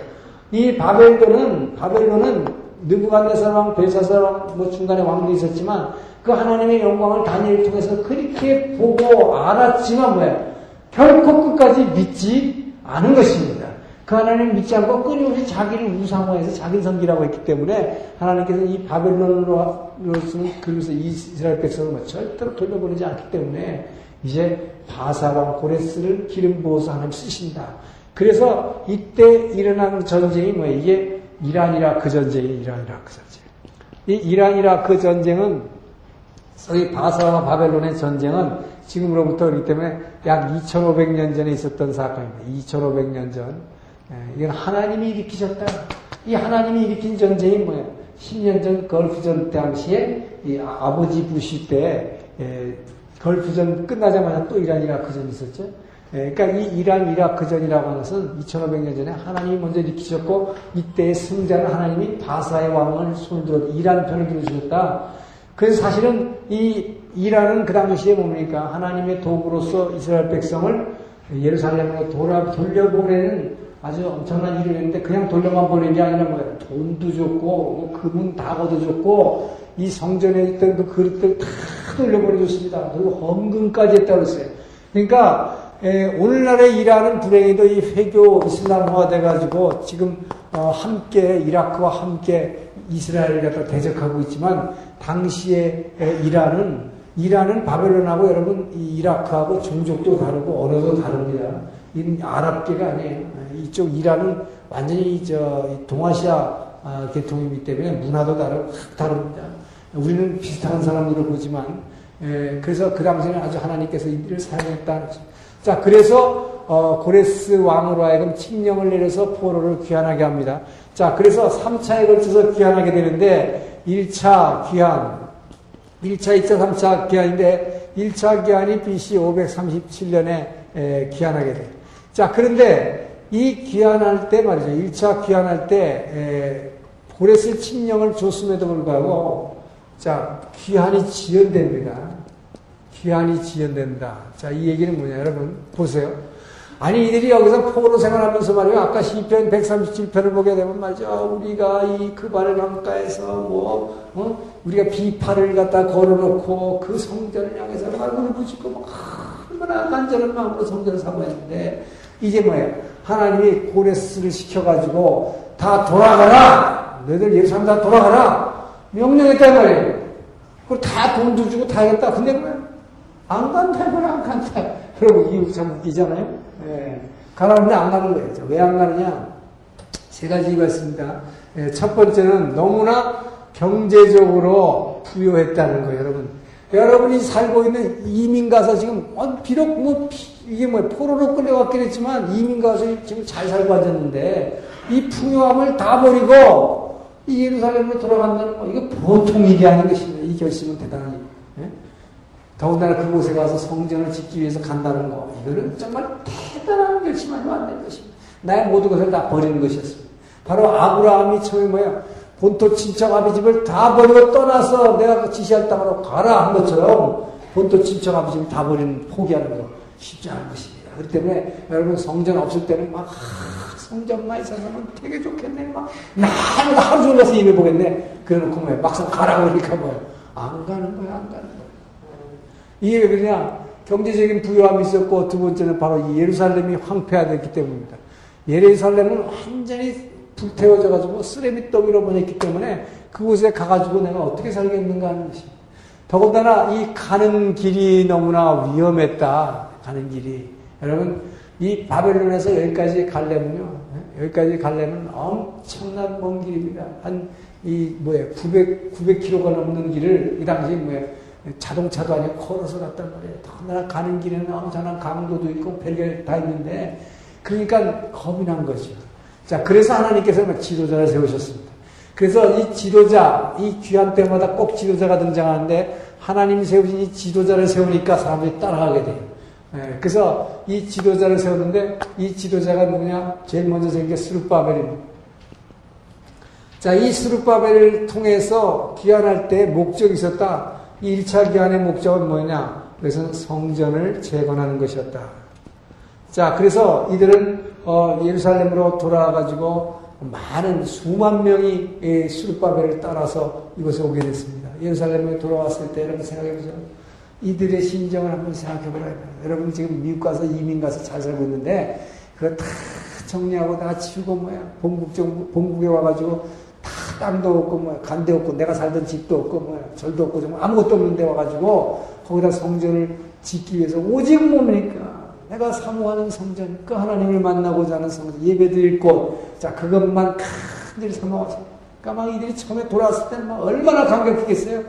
이 바벨론은 바벨론은 느부갓네살 왕, 벨사살 왕, 뭐 중간에 왕도 있었지만 그 하나님의 영광을 다니엘 통해서 그렇게 보고 알았지만 뭐야? 결코 끝까지 믿지 않은 것입니다. 그 하나님 믿지 않고 끊임없이 자기를 우상화해서 자기 섬기라고 했기 때문에 하나님께서 이 바벨론으로 그러면서 이스라엘 백성을 뭐 절대로 돌려보내지 않기 때문에 이제 바사왕 고레스를 기름 부어서 하나님 쓰신다. 그래서 이때 일어난 전쟁이 뭐예요? 이게 이란 이라크 전쟁이에요. 이란 이라크 전쟁. 이 이란 이라크 전쟁은, 소위 바사와 바벨론의 전쟁은 지금으로부터 그렇기 때문에 약 이천오백 년 전에 있었던 사건입니다. 이천오백 년 전. 이건 하나님이 일으키셨다. 이 하나님이 일으킨 전쟁이 뭐예요? 십 년 전 걸프전 당시에 이 아버지 부시 때 걸프전 끝나자마자 또 이란 이라크 전이 있었죠. 그러니까 이 이란 이라크 전이라고 하는 것은 이천오백 년 전에 하나님이 먼저 일으키셨고, 이때의 승자는 하나님이 바사의 왕을 손을 들어 이란 편을 들어주셨다. 그래서 사실은 이 이란은 그 당시에 뭡니까? 하나님의 도구로서 이스라엘 백성을 예루살렘으로 돌아 돌려보내는 아주 엄청난 일을 했는데, 그냥 돌려만 보낸 게 아니라 뭐야? 돈도 줬고 뭐 금은 다 거둬줬고 이 성전에 있던 그 그릇들 다 돌려보내줬습니다. 그리고 헌금까지 했다고 했어요. 그러니까 예, 오늘날의 이란은 불행히도 이 회교 이슬람화 돼가지고 지금 어, 함께 이라크와 함께 이스라엘을 갖다 대적하고 있지만, 당시의 에, 이란은 이란은 바벨론하고 여러분 이 이라크하고 종족도 다르고 언어도 다릅니다. 이는 아랍계가 아니에요. 이쪽 이란은 완전히 저 동아시아 어, 계통이기 때문에 문화도 다르고 확 다릅니다. 우리는 비슷한 사람들을 보지만 에, 그래서 그 당시에는 아주 하나님께서 이들을 사용했다는 것입니다. 자, 그래서 어, 고레스 왕으로 하여금 칙령을 내려서 포로를 귀환하게 합니다. 자, 그래서 삼 차에 걸쳐서 귀환하게 되는데, 일 차 귀환, 일 차, 이 차, 삼 차 귀환인데, 일 차 귀환이 비씨 오백삼십칠 년에 에, 귀환하게 돼요. 자, 그런데 이 귀환할 때 말이죠. 일 차 귀환할 때 에, 고레스 칙령을 줬음에도 불구하고 자, 귀환이 지연됩니다. 귀환이 지연된다. 자, 이 얘기는 뭐냐, 여러분 보세요. 아니 이들이 여기서 포로 생활하면서 말이야, 아까 시편 백삼십칠 편을 보게 되면 말이죠, 우리가 이 그발의 강가에서 뭐 어? 우리가 비파를 갖다 걸어놓고 그 성전을 향해서 막 울부짖고 막 얼마나 간절한 마음으로 성전을 사모했는데, 이제 뭐예요? 하나님이 고레스를 시켜가지고 다 돌아가라, 너희들 예루살렘 다 돌아가라 명령했단 말이에요. 그걸 다 돈도 주고 다 하겠다. 근데 뭐야? 안 간다, 이걸 안 간다. 여러분 이거 참 웃기잖아요. 예, 가라는데 안 가는 거예요. 왜 안 가느냐? 세 가지 이유가 있습니다. 예, 첫 번째는 너무나 경제적으로 부여했다는 거예요, 여러분. 여러분이 살고 있는 이민 가서 지금 어, 비록 뭐 이게 뭐 포로로 끌려갔긴 했지만 이민 가서 지금 잘 살고 앉았는데 이 풍요함을 다 버리고 이 예루살렘으로 돌아간다는 거, 이거 보통 일이 아닌 것입니다. 이 결심은 대단한 일입니다. 더군다나 그곳에 가서 성전을 짓기 위해서 간다는 거, 이거는 정말 대단한 결심 아니면 안 될 것입니다. 나의 모든 것을 다 버리는 것이었습니다. 바로 아브라함이 처음에 뭐야, 본토 친척 아비 집을 다 버리고 떠나서 내가 지시할 땅으로 가라 한 것처럼 본토 친척 아비 집을 다 버리는, 포기하는 거 쉽지 않은 것입니다. 그렇기 때문에 여러분 성전 없을 때는 막 아, 성전만 있어서는 되게 좋겠네, 막 나 하루 종일 가서 일해 보겠네. 그래놓고 뭐 막상 가라 그러니까 뭐야, 안 가는 거야, 안 가는 거야. 이게 왜 그러냐? 경제적인 부요함이 있었고, 두 번째는 바로 이 예루살렘이 황폐화됐기 때문입니다. 예루살렘은 완전히 불태워져가지고 쓰레미 더미로 보냈기 때문에 그곳에 가가지고 내가 어떻게 살겠는가 하는 것입니다. 더군다나 이 가는 길이 너무나 위험했다. 가는 길이. 여러분, 이 바벨론에서 여기까지 가려면요, 여기까지 가려면 엄청난 먼 길입니다. 한, 이, 뭐예요, 구백, 구백 킬로미터가 넘는 길을 이 당시 뭐예요, 자동차도 아니고 걸어서 갔단 말이에요. 더나 가는 길에는 엄청난 강도도 있고 별게 다 있는데, 그러니까 겁이 난 거죠. 자, 그래서 하나님께서 지도자를 세우셨습니다. 그래서 이 지도자, 이 귀한 때마다 꼭 지도자가 등장하는데, 하나님이 세우신 이 지도자를 세우니까 사람들이 따라가게 돼요. 예, 그래서 이 지도자를 세우는데, 이 지도자가 누구냐? 제일 먼저 생긴 게 스룹바벨입니다. 자, 이 스룹바벨을 통해서 귀환할 때 목적이 있었다. 이 일 차 귀환의 목적은 뭐냐? 그래서 성전을 재건하는 것이었다. 자, 그래서 이들은 어, 예루살렘으로 돌아와가지고 많은 수만 명이 스룹바벨을 따라서 이곳에 오게 됐습니다. 예루살렘에 돌아왔을 때 여러분 생각해보세요. 이들의 심정을 한번 생각해보라요. 여러분 지금 미국 가서 이민 가서 잘 살고 있는데 그거 다 정리하고 다 치우고 뭐야, 본국 정부, 본국에 와가지고 땅도 없고, 뭐, 간데 없고, 내가 살던 집도 없고, 뭐, 절도 없고, 정말 아무것도 없는데 와가지고, 거기다 성전을 짓기 위해서, 오직 뭡니까? 내가 사모하는 성전, 그 하나님을 만나고자 하는 성전, 예배 드릴 곳, 자, 그것만 큰일 사모하죠. 까마귀들이 처음에 돌아왔을 때는 막 얼마나 감격했겠어요?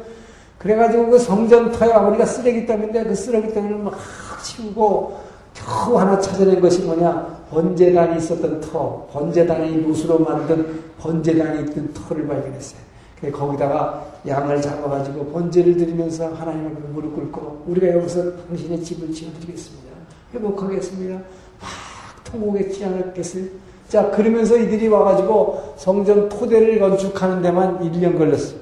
그래가지고 그 성전 터에 아무리가 쓰레기 땀인데, 그 쓰레기 땀을 막 치우고, 겨우 하나 찾아낸 것이 뭐냐? 번제단이 있었던 터, 번제단이 룻으로 만든 번제단이 있던 터를 발견했어요. 그래서 거기다가 양을 잡아가지고 번제를 드리면서 하나님을 무릎 꿇고, 우리가 여기서 당신의 집을 지어드리겠습니다. 회복하겠습니다. 막 통곡했지 않았겠어요? 자, 그러면서 이들이 와가지고 성전 토대를 건축하는 데만 일 년 걸렸어요.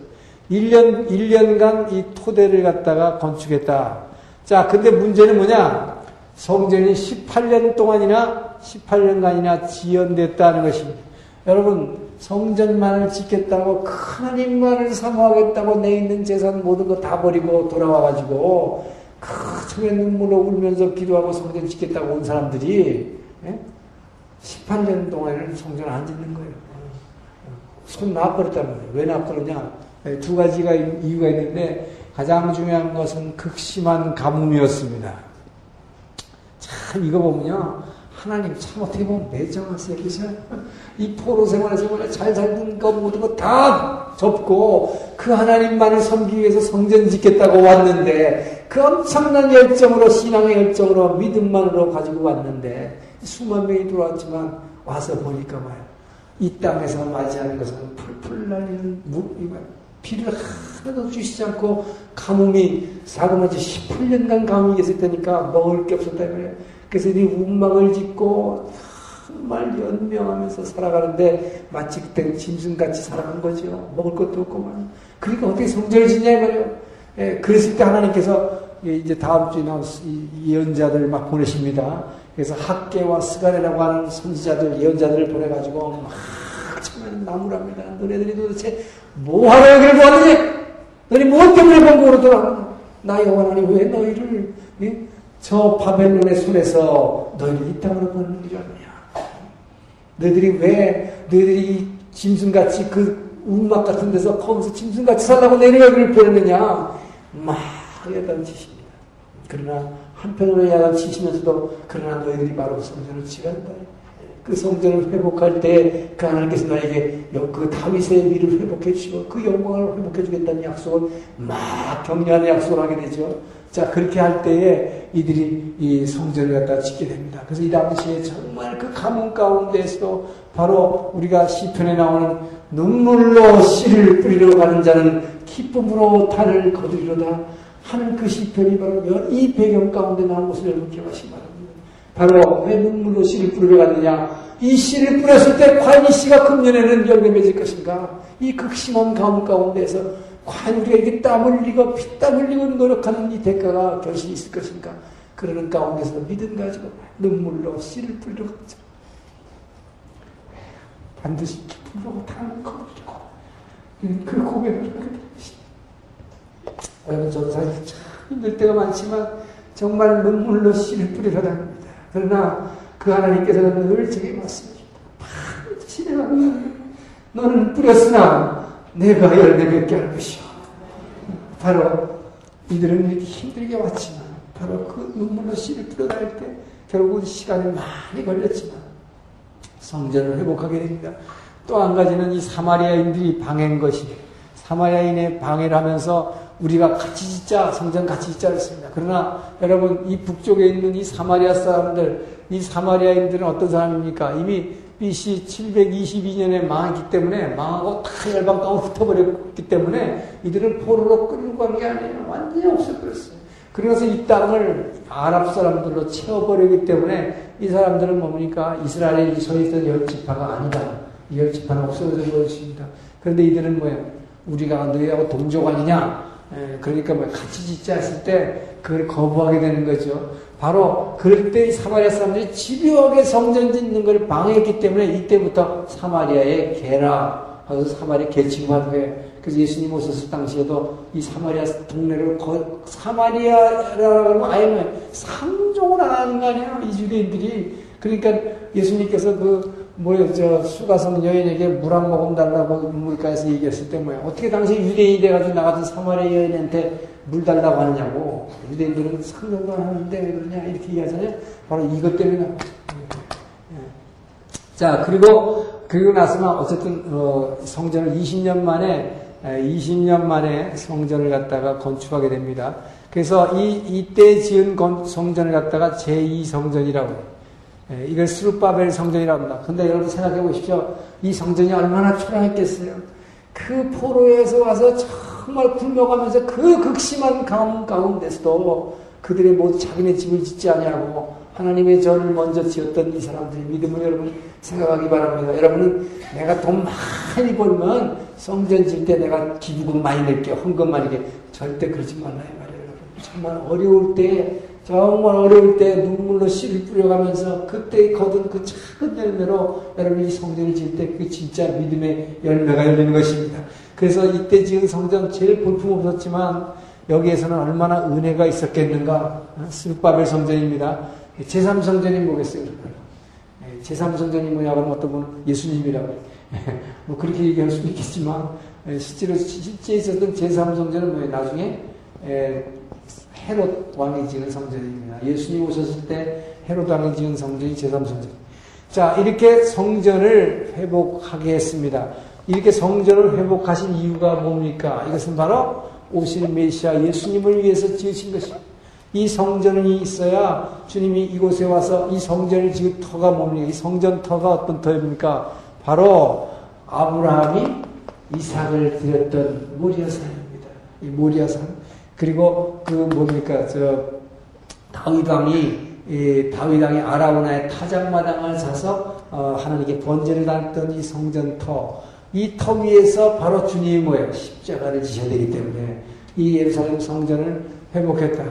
일 년, 일 년간 이 토대를 갖다가 건축했다. 자, 근데 문제는 뭐냐? 성전이 십팔 년 동안이나 십팔 년간이나 지연됐다는 것입니다. 여러분, 성전만을 짓겠다고, 하나님만을 사모하겠다고 내 있는 재산 모든 거 다 버리고 돌아와가지고 크게 눈물로 울면서 기도하고 성전 짓겠다고 온 사람들이 십팔 년 동안에는 성전을 안 짓는 거예요. 손 놔버렸다는 거예요. 왜 놔버렸냐? 두 가지가 이유가 있는데, 가장 중요한 것은 극심한 가뭄이었습니다. 참 이거 보면요, 하나님 참 어떻게 보면 매정하세요. 그죠? 이 포로 생활에서 원래 잘 살던 거 모든 거 다 접고 그 하나님만을 섬기기 위해서 성전 짓겠다고 왔는데, 그 엄청난 열정으로, 신앙의 열정으로, 믿음만으로 가지고 왔는데, 수만 명이 들어왔지만 와서 보니까 말이야, 이 땅에서 맞이하는 것은 풀풀 날리는 비를 하나도 주시지 않고 가뭄이 사그마치 십팔 년간 가뭄이 있었다니까 먹을 게 없었다 그래요. 그래서 이 운망을 짓고 정말 연명하면서 살아가는데 마치 그때는 짐승같이 살아간 거죠. 먹을 것도 없고 말이에요. 그러니까 어떻게 성전을 짓냐 이 말이에요. 예, 그랬을 때 하나님께서 이제 다음 주에 나온 예언자들 막 보내십니다. 그래서 학개와 스가랴라고 하는 선지자들, 예언자들을 보내가지고 막 정말 나무랍니다. 너네들이 도대체 뭐하러 여기를 보았느냐? 너희 무엇 때문에 번거로 돌아가나? 나 여호와 하나님 왜 너희를 예? 저 바벨론의 손에서 너희를 이 땅으로 보내는 줄 아느냐? 너희들이 왜 너희들이 짐승같이 그 운막 같은 데서 거기서 짐승같이 살라고 너희를 여기를 보냈느냐? 막 야단 치십니다. 그러나 한편으로 야단 치시면서도 그러나 너희들이 바로 성전을 지간다. 그 성전을 회복할 때 그 하나님께서 나에게 그 다윗의 위를 회복해 주시고 그 영광을 회복해 주겠다는 약속을 막 격려하는 약속을 하게 되죠. 자, 그렇게 할 때에 이들이 이 성전을 갖다 짓게 됩니다. 그래서 이 당시에 정말 그 가뭄 가운데서도 바로 우리가 시편에 나오는 눈물로 씨를 뿌리러 가는 자는 기쁨으로 달을 거두리로다 하는 그 시편이 바로 이 배경 가운데 나온 것을 여러분 기억하시기 바랍니다. 바로 왜 눈물로 씨를 뿌리러 갔느냐? 이 씨를 뿌렸을 때 과연 이 씨가 금년에는 열매 맺을 것인가? 이 극심한 가뭄 가운데서 과연 우리가 이렇게 땀 흘리고 피땀 흘리고 노력하는 이 대가가 결실이 있을 것인가? 그러는 가운데서 믿음 가지고 눈물로 씨를 뿌리러 갔죠. 반드시 기쁨으로 당을 거두리고 그 고백을 하게 됩니다. 여러분, 저도 사실 참 힘들 때가 많지만 정말 눈물로 씨를 뿌리러 다닙니다. 그러나 그 하나님께서는 늘 저에게 맞습니다. 반드시 내가 너는 뿌렸으나 내가 열매 맺게 할 것이오. 바로 이들은 이렇게 힘들게 왔지만 바로 그 눈물로 씨를 뿌려다닐 때 결국은 시간이 많이 걸렸지만 성전을 회복하게 됩니다. 또 한 가지는 이 사마리아인들이 방해한 것이 사마리아인의 방해를 하면서 우리가 같이 짓자, 성전 같이 짓자 했습니다. 그러나 여러분, 이 북쪽에 있는 이 사마리아 사람들, 이 사마리아인들은 어떤 사람입니까? 이미 비씨 칠백이십이 년에 망했기 때문에 망하고 다 열방 가운데 흩어버렸기 때문에 이들은 포로로 끌고 간 게 아니에요. 완전히 없애버렸어요. 그래서 이 땅을 아랍 사람들로 채워버리기 때문에 이 사람들은 뭡니까? 이스라엘에 서있던 열 지파가 아니다. 열 지파는 없어진 것입니다. 그런데 이들은 뭐예요? 우리가 너희하고 동족 아니냐? 그러니까 뭐 같이 짓자 했을 때 그걸 거부하게 되는 거죠. 바로 그럴 때 사마리아 사람들이 집요하게 성전 짓는 걸 방해했기 때문에 이때부터 사마리아의 개라 하고 사마리아 개칭하는 거예요. 그래서 예수님 오셨을 당시에도 이 사마리아 동네를 거, 사마리아라고 하면 아예 상종을 안 하는 거 아니에요, 이 유대인들이. 그러니까 예수님께서 그 뭐예요, 저, 수가성 여인에게 물 한 모금 달라고 물가에서 얘기했을 때 뭐예요? 어떻게 당시 유대인이 돼가지고 나 같은 사마리아 여인한테 물 달라고 하느냐고. 유대인들은 상종도 안 하는데 왜 그러냐? 이렇게 얘기하잖아요. 바로 이것 때문에. 자, 그리고, 그리고 나서만 어쨌든, 어, 성전을 이십 년 만에, 이십 년 만에 성전을 갖다가 건축하게 됩니다. 그래서 이, 이때 지은 성전을 갖다가 제이 성전이라고 해요. 예, 이걸 스룹바벨 성전이라고 합니다. 근데 여러분 생각해 보십시오. 이 성전이 얼마나 초라했겠어요? 그 포로에서 와서 정말 굶어가면서 그 극심한 가뭄 가운데서도 그들의 뭐 자기네 집을 짓지 아니하고 하나님의 절을 먼저 지었던 이 사람들의 믿음을 여러분 생각하기 바랍니다. 여러분은 내가 돈 많이 벌면 성전 질 때 내가 기부금 많이 낼게, 헌금 많이 낼게. 절대 그러지 말라요, 말이에요, 여러분. 정말 어려울 때. 정말 어려울 때 눈물로 씨를 뿌려가면서 그때 거둔 그 작은 열매로 여러분 이 성전을 지을 때 그 진짜 믿음의 열매가 열리는 것입니다. 그래서 이때 지은 성전 제일 볼품 없었지만 여기에서는 얼마나 은혜가 있었겠는가. 스룹바벨 성전입니다. 제삼 성전이 뭐겠어요? 제삼 성전이 뭐냐 그러면 어떤 분은 예수님이라고 뭐 그렇게 얘기할 수도 있겠지만 실제로 실제 있었던 제삼 성전은 뭐예요? 나중에 헤롯 왕이 지은 성전입니다. 예수님 오셨을 때 헤롯 왕이 지은 성전이 제삼 성전. 자, 이렇게 성전을 회복하게 했습니다. 이렇게 성전을 회복하신 이유가 뭡니까? 이것은 바로 오실 메시아 예수님을 위해서 지으신 것입니다. 이 성전이 있어야 주님이 이곳에 와서 이 성전을 지은 터가 뭡니까? 이 성전 터가 어떤 터입니까? 바로 아브라함이 이삭을 드렸던 모리아산입니다. 이 모리아산. 그리고 그 뭡니까 저 다윗 왕이 다윗 왕이 아라우나의 타작마당을 사서 어, 하나님께 번제를 드렸던 이 성전터, 이 터 위에서 바로 주님이 뭐예요? 십자가를 지셔야 되기 때문에 이 예루살렘 성전을 회복했다.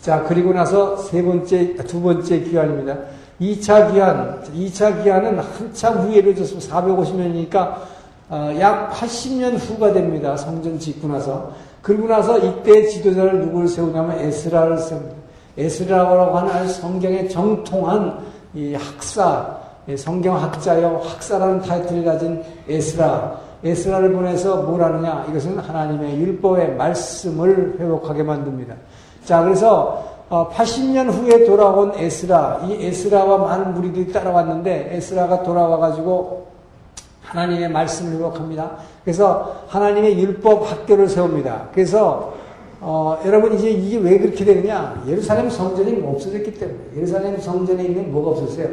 자, 그리고 나서 세 번째 두 번째 기간입니다. 이 차 기한, 이 차 기한은 한참 후에 이루어졌으면 사백오십 년이니까 어, 약 팔십 년 후가 됩니다. 성전 짓고 나서. 그러고 나서 이때 지도자를 누구를 세우냐면 에스라를 세웁니다. 에스라라고 하는 아주 성경의 정통한 이 학사, 성경학자여 학사라는 타이틀을 가진 에스라. 에스라를 보내서 뭘 하느냐? 이것은 하나님의 율법의 말씀을 회복하게 만듭니다. 자, 그래서 팔십 년 후에 돌아온 에스라, 이 에스라와 많은 무리들이 따라왔는데 에스라가 돌아와가지고 하나님의 말씀을 회복합니다. 그래서 하나님의 율법 학교를 세웁니다. 그래서 어, 여러분 이제 이게 왜 그렇게 되느냐? 예루살렘 성전이 없어졌기 때문에. 예루살렘 성전에 있는 뭐가 없었어요?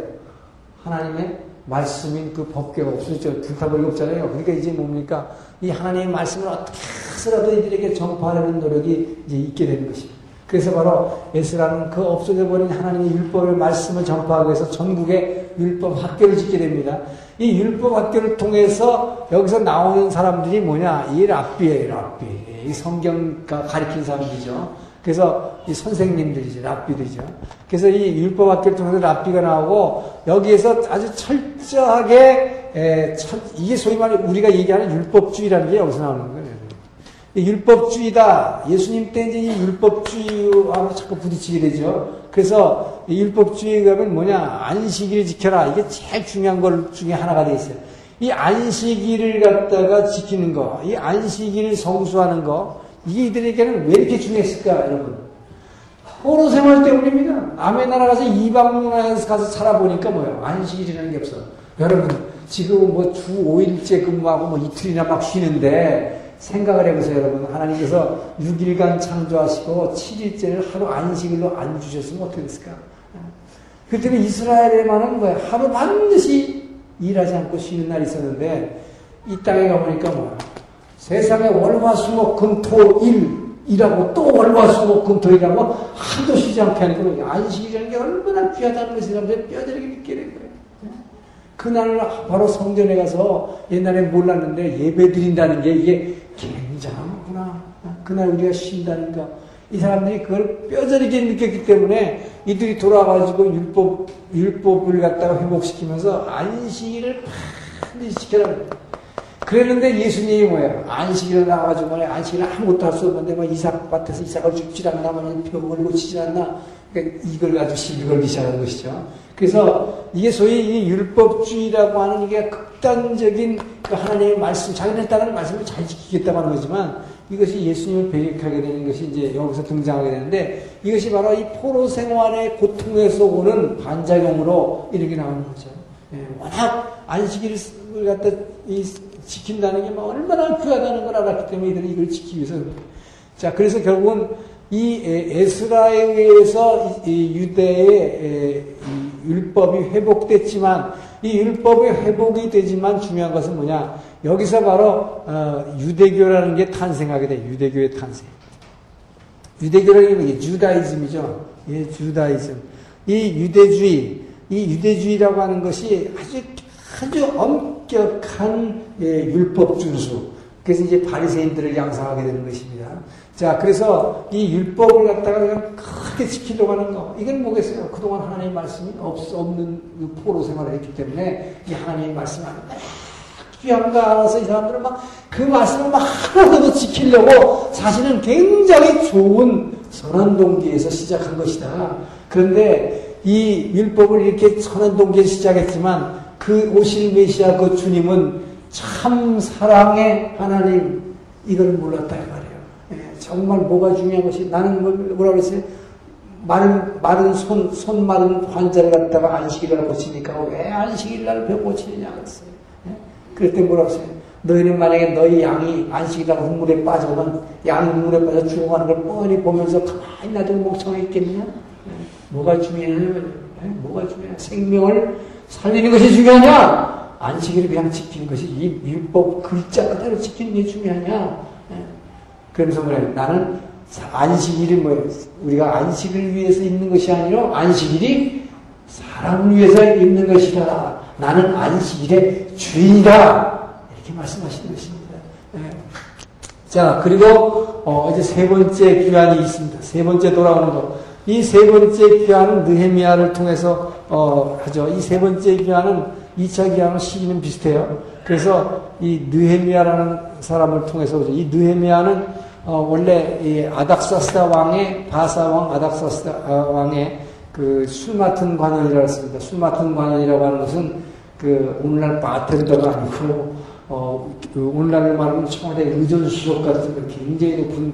하나님의 말씀인 그 법궤가 없어졌죠. 불타버리고 없잖아요. 그러니까 이제 뭡니까? 이 하나님의 말씀을 어떻게 해서라도 이들에게 전파하려는 노력이 이제 있게 되는 것입니다. 그래서 바로 에스라는 그 없어져버린 하나님의 율법의 말씀을 전파하기 위해서 전국에 율법 학교를 짓게 됩니다. 이 율법 학교를 통해서 여기서 나오는 사람들이 뭐냐? 이 랍비예요, 랍비. 이 성경과 가르친 사람들이죠. 그래서 이 선생님들이죠, 랍비들이죠. 그래서 이 율법 학교를 통해서 랍비가 나오고 여기에서 아주 철저하게 에, 철, 이게 소위 말해 우리가 얘기하는 율법주의라는 게 여기서 나오는 거예요. 율법주의다. 예수님 때 이제 이 율법주의하고 자꾸 부딪히게 되죠. 그래서 이 율법주의가 뭐냐? 안식일을 지켜라. 이게 제일 중요한 것 중에 하나가 되어 있어요. 이 안식일을 갖다가 지키는 거, 이 안식일을 성수하는 거, 이게 이들에게는 왜 이렇게 중요했을까, 여러분? 포로 생활 때문입니다. 남의 나라 가서 이방 문화에서 가서 살아보니까 뭐예요? 안식일이라는 게 없어. 여러분, 지금 뭐 주 오 일째 근무하고 뭐 이틀이나 막 쉬는데, 생각을 해보세요, 여러분. 하나님께서 육 일간 창조하시고 칠 일째를 하루 안식일로 안 주셨으면 어떻게 됐을까? 그 때문에 이스라엘에만은 뭐야? 하루 반드시 일하지 않고 쉬는 날이 있었는데 이 땅에 가보니까 뭐야? 세상에 월화수목금토일 일하고 또 월화수목금토일하고 하도 쉬지 않게 하니까 안식일이라는 게 얼마나 귀하다는 것이 사람들이 뼈저리게 믿게 된 거예요. 그날 바로 성전에 가서 옛날에 몰랐는데 예배 드린다는 게 이게 굉장하구나. 그날 우리가 쉰다는 거. 이 사람들이 그걸 뼈저리게 느꼈기 때문에 이들이 돌아와가지고 율법, 율법을 갖다가 회복시키면서 안식일을 반드시 지켜라. 그랬는데 예수님이 뭐예요? 안식일을 나와가지고 안식일을 아무것도 할 수 없는데 막 이삭 밭에서 이삭을 죽지 않나, 병을 고치지 않나. 그러니까 이걸 가지고 시비 걸기 시작하는 것이죠. 그래서 이게 소위 이 율법주의라고 하는 이게 극단적인 그 하나님의 말씀, 자기네 따르는 말씀을 잘 지키겠다고 하는 거지만 이것이 예수님을 배격하게 되는 것이 이제 여기서 등장하게 되는데 이것이 바로 이 포로 생활의 고통에서 오는 반작용으로 이렇게 나오는 거죠. 예, 워낙 안식일을 갖다 이 지킨다는 게 막 얼마나 귀하다는 걸 알았기 때문에 이들은 이걸 지키기 위해서. 자, 그래서 결국은 이 에스라에 의해서 이 유대의 율법이 회복됐지만 이 율법이 회복이 되지만 중요한 것은 뭐냐? 여기서 바로 유대교라는 게 탄생하게 돼. 유대교의 탄생. 유대교라는 게 주다이즘이죠. 예, 주다이즘. 이 유대주의, 이 유대주의라고 하는 것이 아주 아주 엄격한 예, 율법 준수. 그래서 이제 바리새인들을 양성하게 되는 것입니다. 자, 그래서 이 율법을 갖다가 그냥 크게 지키려고 하는 거. 이건 뭐겠어요? 그동안 하나님의 말씀이 없, 없는 그 포로 생활을 했기 때문에 이 하나님의 말씀을 귀한가 알아서 이 사람들은 막 그 말씀을 막 하나도 지키려고 자신은 굉장히 좋은 선한 동기에서 시작한 것이다. 그런데 이 율법을 이렇게 선한 동기에서 시작했지만 그 오실 메시아 그 주님은 참 사랑의 하나님, 이걸 몰랐다, 이 말이에요. 예, 정말 뭐가 중요한 것이, 나는 뭐라고 그랬어요? 마른, 마른 손, 손 마른 환자를 갖다가 안식일날 고치니까 왜 안식일날 왜 고치느냐, 그랬어요. 예? 그랬더니 뭐라고 했어요? 너희는 만약에 너희 양이 안식일날 국물에 빠져면, 양이 국물에 빠져 죽어가는 걸 뻔히 보면서 가만히 놔두고 목청에 있겠느냐? 예? 뭐가 중요하냐면, 예? 뭐가 중요하냐? 생명을 살리는 것이 중요하냐? 안식일을 그냥 지키는 것이 이 율법 글자 그대로 지키는 게 중요하냐? 예. 그러면서 뭐래? 나는 안식일이 뭐예요? 우리가 안식을 위해서 있는 것이 아니라 안식일이 사람을 위해서 있는 것이다. 나는 안식일의 주인이다. 이렇게 말씀하시는 것입니다. 예. 자, 그리고 어, 이제 세 번째 기한이 있습니다. 세 번째 돌아오는 거. 이 세 번째 기한은 느헤미야를 통해서 어, 하죠. 이 세 번째 기한은 이 차 기한은 시기는 비슷해요. 그래서 이 느헤미야라는 사람을 통해서 오죠. 이 느헤미야는 어, 원래 이 아닥사스다 왕의 바사 왕 아닥사스다 왕의 그 술 맡은 관원이라고 했습니다. 술 맡은 관원이라고 하는 것은 그 오늘날 바텐더가 아니고 어, 그 오늘날 말하면 청와대 의전수석 같은 굉장히 높은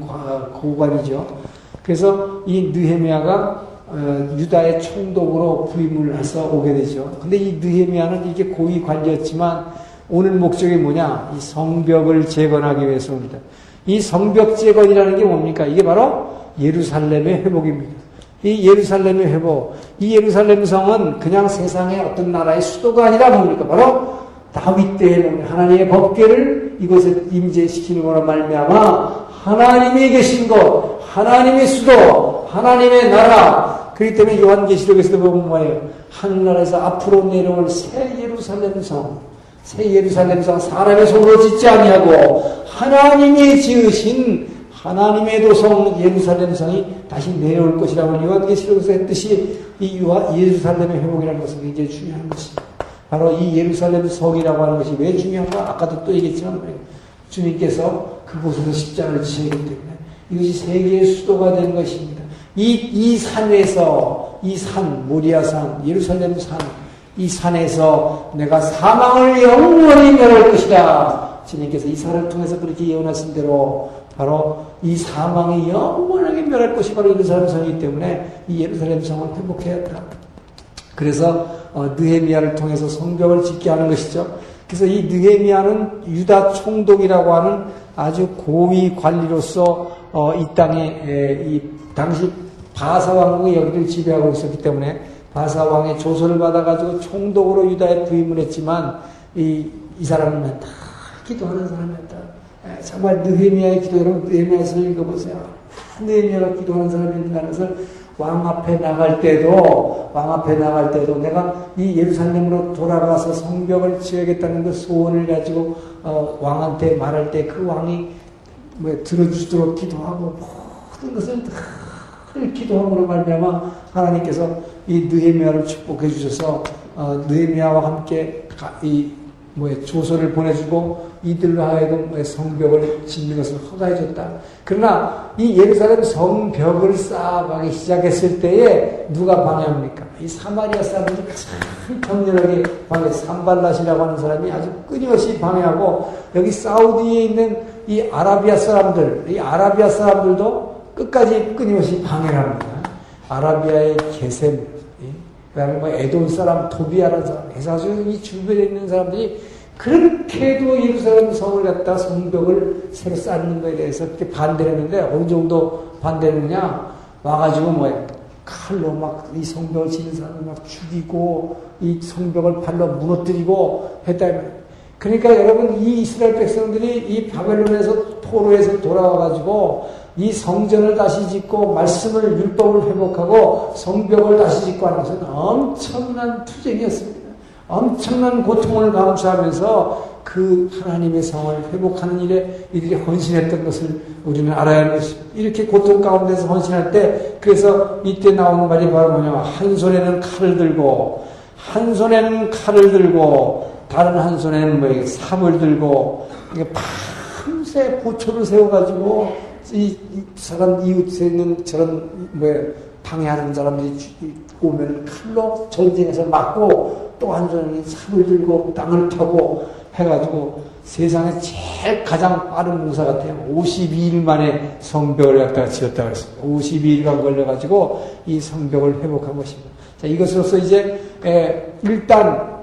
고관이죠. 그래서 이 느헤미야가 어, 유다의 총독으로 부임을 해서 오게 되죠. 근데 이 느헤미야는 이게 고위 관리였지만 오늘 목적이 뭐냐? 이 성벽을 재건하기 위해서입니다. 이 성벽 재건이라는 게 뭡니까? 이게 바로 예루살렘의 회복입니다. 이 예루살렘의 회복, 이 예루살렘 성은 그냥 세상의 어떤 나라의 수도가 아니라 뭡니까? 바로 다윗 때의 하나님의 법궤를 이곳에 임재시키는 거라 말미암아 하나님이 계신 곳, 하나님의 수도, 하나님의 나라. 그렇기 때문에 요한계시록에서도 보면 뭐예요? 하늘나라에서 앞으로 내려올 새 예루살렘 성, 새 예루살렘 성 사람의 손으로 짓지 아니하고 하나님이 지으신 하나님의 도성 예루살렘 성이 다시 내려올 것이라고 요한계시록에서 했듯이 이 예루살렘의 회복이라는 것은 굉장히 중요한 것입니다. 바로 이 예루살렘 성이라고 하는 것이 왜 중요한가? 아까도 또 얘기했지만 주님께서 그곳에서 십자가를 지셨기 때문에 이것이 세계의 수도가 된 것입니다. 이, 이 산에서, 이 산, 모리아산, 예루살렘 산, 이 산에서 내가 사망을 영원히 멸할 것이다. 주님께서 이 산을 통해서 그렇게 예언하신 대로 바로 이 사망이 영원하게 멸할 것이 바로 예루살렘 성이기 때문에 이 예루살렘 성을 회복해야 한다. 그래서 어, 느헤미야를 통해서 성벽을 짓게 하는 것이죠. 그래서 이 느헤미야는 유다 총독이라고 하는 아주 고위 관리로서 어, 이 땅에 에, 이 당시 바사 왕국이 여기를 지배하고 있었기 때문에 바사 왕의 조서를 받아가지고 총독으로 유다에 부임을 했지만 이, 이 사람은 다 기도하는 사람이었다. 에, 정말 느헤미야의 기도, 여러분 느헤미야에서 읽어보세요. 느헤미야가 기도하는 사람이었다는 것을 왕 앞에 나갈 때도, 왕 앞에 나갈 때도 내가 이 예루살렘으로 돌아가서 성벽을 지어야겠다는 그 소원을 가지고, 어, 왕한테 말할 때 그 왕이 뭐 들어주도록 기도하고 모든 것을 다 기도함으로 말미암아 하나님께서 이 느헤미야를 축복해 주셔서, 어, 느헤미야와 함께 이 뭐 조서를 보내주고 이들로 하여금 성벽을 짓는 것을 허가해줬다. 그러나 이 예루살렘 성벽을 쌓아가기 시작했을 때에 누가 방해합니까? 이 사마리아 사람들이 가장 격렬하게 방해. 산발랏이라고 하는 사람이 아주 끊임없이 방해하고 여기 사우디에 있는 이 아라비아 사람들, 이 아라비아 사람들도 끝까지 끊임없이 방해를 합니다. 아라비아의 게셈, 그 다음에 뭐 에돔 사람, 도비아라는 사람, 그래서 이 주변에 있는 사람들이 그렇게도 예루살렘 성을 갖다 성벽을 새로 쌓는 것에 대해서 그렇게 반대를 했는데 어느 정도 반대했느냐? 와가지고 뭐예요? 칼로 막 이 성벽을 짓는 사람을 막 죽이고 이 성벽을 발로 무너뜨리고 했다면. 그러니까 여러분 이 이스라엘 백성들이 이 바벨론에서 포로에서 돌아와가지고 이 성전을 다시 짓고 말씀을 율법을 회복하고 성벽을 다시 짓고 하는 것은 엄청난 투쟁이었습니다. 엄청난 고통을 감수하면서 그 하나님의 성을 회복하는 일에 이들이 헌신했던 것을 우리는 알아야 하는 것입니다. 이렇게 고통 가운데서 헌신할 때 그래서 이때 나오는 말이 바로 뭐냐? 한 손에는 칼을 들고 한 손에는 칼을 들고 다른 한 손에는 뭐 삽을 들고 이게 밤새 보초를 세워가지고 이, 이 사람 이웃에 있는 저런 뭐 방해하는 사람들이 오면 칼로 전쟁에서 맞고 또 한 사람이 삽을 들고 땅을 타고 해가지고 세상에 제일 가장 빠른 공사 같아요. 오십이 일 만에 성벽을 갖다가 지었다고 했습니다. 오십이 일간 걸려가지고 이 성벽을 회복한 것입니다. 자, 이것으로서 이제 에, 일단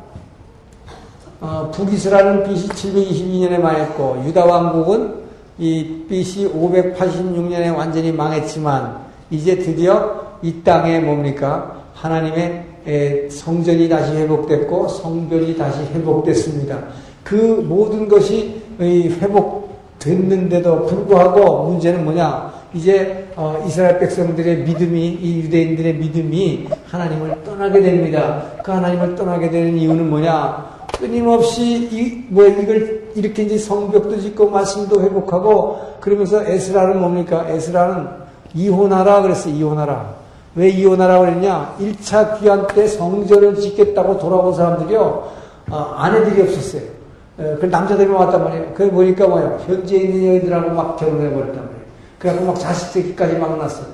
어, 북이스라엘은 비씨 칠백이십이 년에 망했고 유다 왕국은 이 비씨 오백팔십육 년에 완전히 망했지만 이제 드디어 이 땅에 뭡니까? 하나님의 성전이 다시 회복됐고 성벽이 다시 회복됐습니다. 그 모든 것이 회복됐는데도 불구하고 문제는 뭐냐? 이제 이스라엘 백성들의 믿음이, 이 유대인들의 믿음이 하나님을 떠나게 됩니다. 그 하나님을 떠나게 되는 이유는 뭐냐? 끊임없이 이, 뭐 이걸 이렇게 이제 성벽도 짓고 말씀도 회복하고 그러면서 에스라는 뭡니까? 에스라는 이혼하라 그랬어요. 이혼하라. 왜 이혼하라고 했냐? 일 차 귀환 때 성전을 짓겠다고 돌아온 사람들이요, 어, 아내들이 없었어요. 예, 그 남자들만 왔단 말이에요. 그래 보니까 뭐야, 현재 있는 여인들하고 막 결혼해버렸단 말이에요. 그래갖고 막 자식들끼리까지 막 났어요.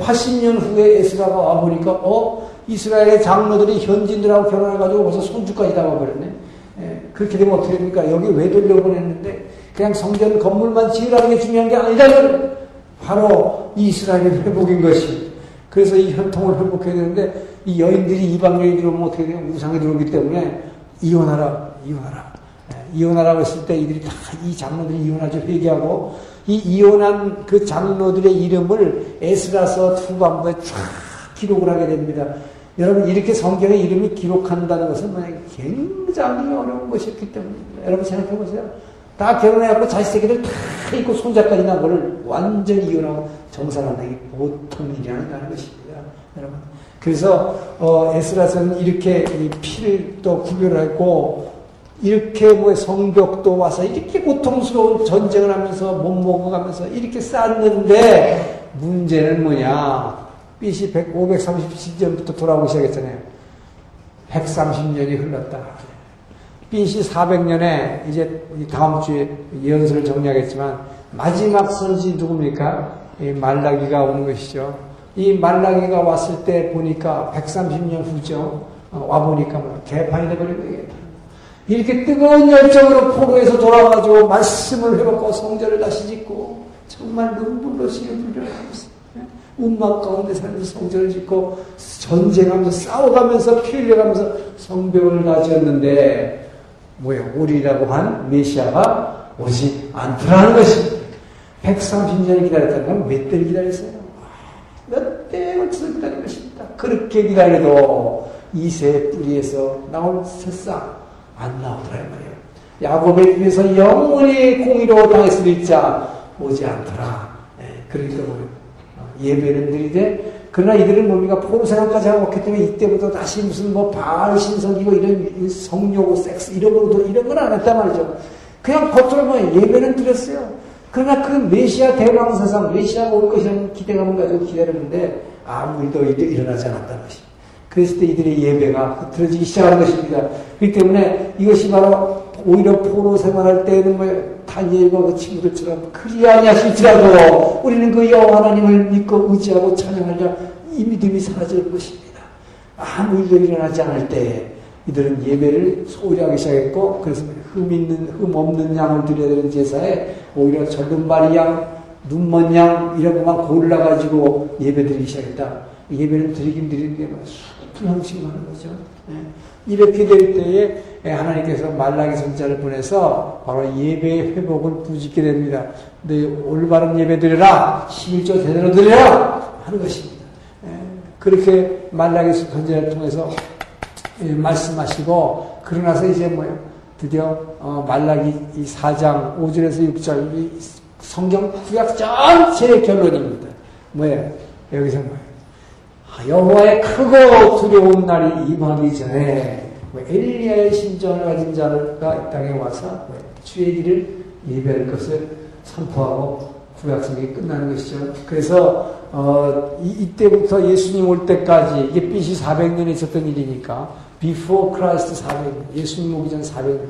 팔십 년 후에 에스라가 와보니까, 어? 이스라엘의 장로들이 현지인들하고 결혼해가지고 벌써 손주까지 담아버렸네. 예, 그렇게 되면 어떻게 됩니까? 여기 왜 돌려보냈는데, 그냥 성전 건물만 지으라는 게 중요한 게 아니다. 바로 이스라엘의 회복인 것이. 그래서 이 혈통을 회복해야 되는데, 이 여인들이 이방 여인이 들어오면 어떻게 돼요? 우상이 들어오기 때문에, 이혼하라, 이혼하라. 예, 이혼하라고 했을 때 이들이 다, 이 장로들이 이혼하죠. 회개하고, 이 이혼한 그 장로들의 이름을 에스라서 후반부에 쫙 기록을 하게 됩니다. 여러분, 이렇게 성경의 이름이 기록한다는 것은 만약에 굉장히 어려운 것이었기 때문입니다. 여러분 생각해 보세요. 다 결혼해갖고 자식들을 다 잊고 손자까지 난 거를 완전히 이혼하고 정산하는 게 보통 일이 아니라는 것입니다. 여러분. 그래서, 어, 에스라서는 이렇게 이 피를 또 구별했고, 이렇게 뭐 성벽도 와서 이렇게 고통스러운 전쟁을 하면서 못 먹어가면서 이렇게 쌌는데 문제는 뭐냐. 빛이 오백삼십칠 년부터 돌아오기 시작했잖아요. 백삼십 년이 흘렀다. 빛이 사백 년에 이제 다음 주에 연설을 정리하겠지만 마지막 선지 누굽니까? 이 말라기가 오는 것이죠. 이 말라기가 왔을 때 보니까 백삼십 년 후죠. 어, 와보니까 뭐 개판이 돼버린 거예요. 이렇게 뜨거운 열정으로 포로에서 돌아와가지고 말씀을 해먹고 성전을 다시 짓고 정말 눈물로 시름을 흘려가면서 운막 가운데 살면서 성전을 짓고 전쟁하면서 싸워가면서 피 흘려가면서 성벽을 다 지었는데 뭐야, 우리라고 한 메시아가 오지 않더라는 것이. 백삼십 년을 기다렸다는 건 몇 대를 기다렸어요? 몇 대에 걸쳐서 기다린 것입니다. 그렇게 기다려도 이새의 뿌리에서 나올 새싹 안 나오더라 이 말이에요. 야곱에 비해서 영원히 공의로 당했을 자 오지 않더라. 예, 그러니까 뭐예요? 예배는 드리되 그러나 이들은 뭡니까? 포로 생활까지 하고 왔기 때문에 이때부터 다시 무슨 뭐 바알 신성이고 이런 성욕, 섹스 이런 걸로 이런 걸 안 했단 말이죠. 그냥 겉으로 뭐 예배는 드렸어요. 그러나 그 메시아 대왕 세상 메시아가 올 것이라는 기대감을 가지고 기다렸는데 아무 일도 일어나지 않았다는 것입니다. 그랬을 때 이들의 예배가 흐트러지기 시작하는 것입니다. 그렇기 때문에 이것이 바로 오히려 포로 생활할 때에는 뭐 다니엘과 그 친구들처럼 그리하냐실지라도 우리는 그 여호와 하나님을 믿고 의지하고 찬양하자 이 믿음이 사라질 것입니다. 아무 일도 일어나지 않을 때 이들은 예배를 소홀히 하기 시작했고 그래서 흠 있는 흠 없는 양을 드려야 되는 제사에 오히려 절름발이 양, 눈먼 양 이런 것만 골라가지고 예배 드리기 시작했다. 예배를 드리긴 드리는데 수풀 형식으로 하는 거죠. 네. 이렇게 될 때에 하나님께서 말라기 선자를 보내서 바로 예배의 회복을 부짓게 됩니다. 네, 올바른 예배 드려라. 십일조 제대로 드려라. 하는 것입니다. 네. 그렇게 말라기 선자를 통해서 말씀하시고 그러나서 이제 뭐예요? 드디어 말라기 사 장 오 절에서 육 절 성경 구약 전체의 결론입니다. 뭐예요? 여기서 뭐예요? 여호와의 크고 두려운 날이 임하기 전에 엘리야의 신전을 가진 자가 이 땅에 와서 주의 길을 예배할 것을 선포하고 구약성경이 끝나는 것이죠. 그래서 어, 이, 이때부터 예수님 올 때까지 이게 빛이 사백 년에 있었던 일이니까 Before Christ 사백 년, 예수님 오기 전 사백 년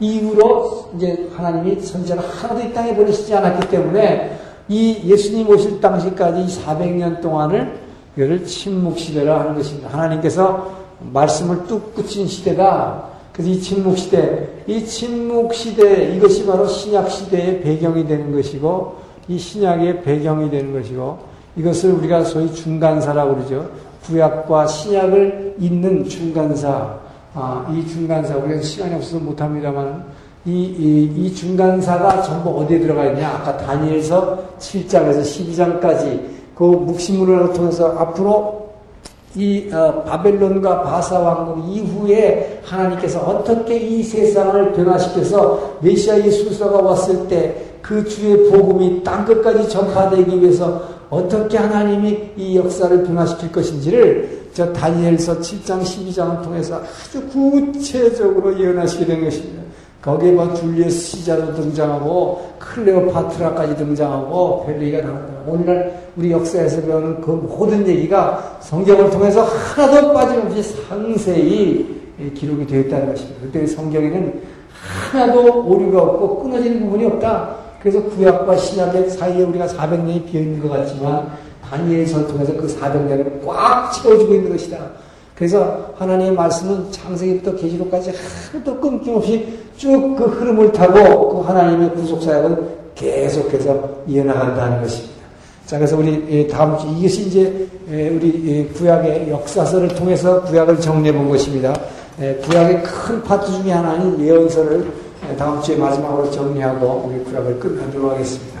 이후로 이제 하나님이 선지자를 하나도 이 땅에 보내시지 않았기 때문에 이 예수님 오실 당시까지 이 사백 년 동안을 이거를 침묵시대라 하는 것입니다. 하나님께서 말씀을 뚝 붙인 시대가, 그래서 이 침묵시대, 이 침묵시대, 이것이 바로 신약시대의 배경이 되는 것이고, 이 신약의 배경이 되는 것이고, 이것을 우리가 소위 중간사라고 그러죠. 구약과 신약을 잇는 중간사, 아, 이 중간사, 우리가 시간이 없어서 못합니다만, 이, 이, 이 중간사가 전부 어디에 들어가 있냐. 아까 다니엘서 칠 장에서 십이 장까지, 그 묵시문을 통해서 앞으로 이 바벨론과 바사 왕국 이후에 하나님께서 어떻게 이 세상을 변화시켜서 메시아 예수사가 왔을 때 그 주의 복음이 땅 끝까지 전파되기 위해서 어떻게 하나님이 이 역사를 변화시킬 것인지를 저 다니엘서 칠 장 십이 장을 통해서 아주 구체적으로 예언하시게 된 것입니다. 거기에 뭐 줄리우스 시자도 등장하고 클레오파트라까지 등장하고 별 얘기가 나온다. 오늘날 우리 역사에서 배우는 그 모든 얘기가 성경을 통해서 하나도 빠짐없이 상세히 기록이 되어 있다는 것입니다. 그때 성경에는 하나도 오류가 없고 끊어지는 부분이 없다. 그래서 구약과 신약의 사이에 우리가 사백 년이 비어있는 것 같지만 다니엘의 전통에서 그 사백 년을 꽉 채워주고 있는 것이다. 그래서 하나님의 말씀은 창세기부터 계시록까지 하나도 끊김없이 쭉 그 흐름을 타고 그 하나님의 구속사역을 계속해서 이어나간다는 것입니다. 자, 그래서 우리 다음 주 이것이 이제 우리 구약의 역사서를 통해서 구약을 정리해 본 것입니다. 구약의 큰 파트 중에 하나인 예언서를 다음 주에 마지막으로 정리하고 우리 구약을 끝내도록 하겠습니다.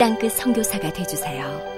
땅끝 선교사가 되어주세요.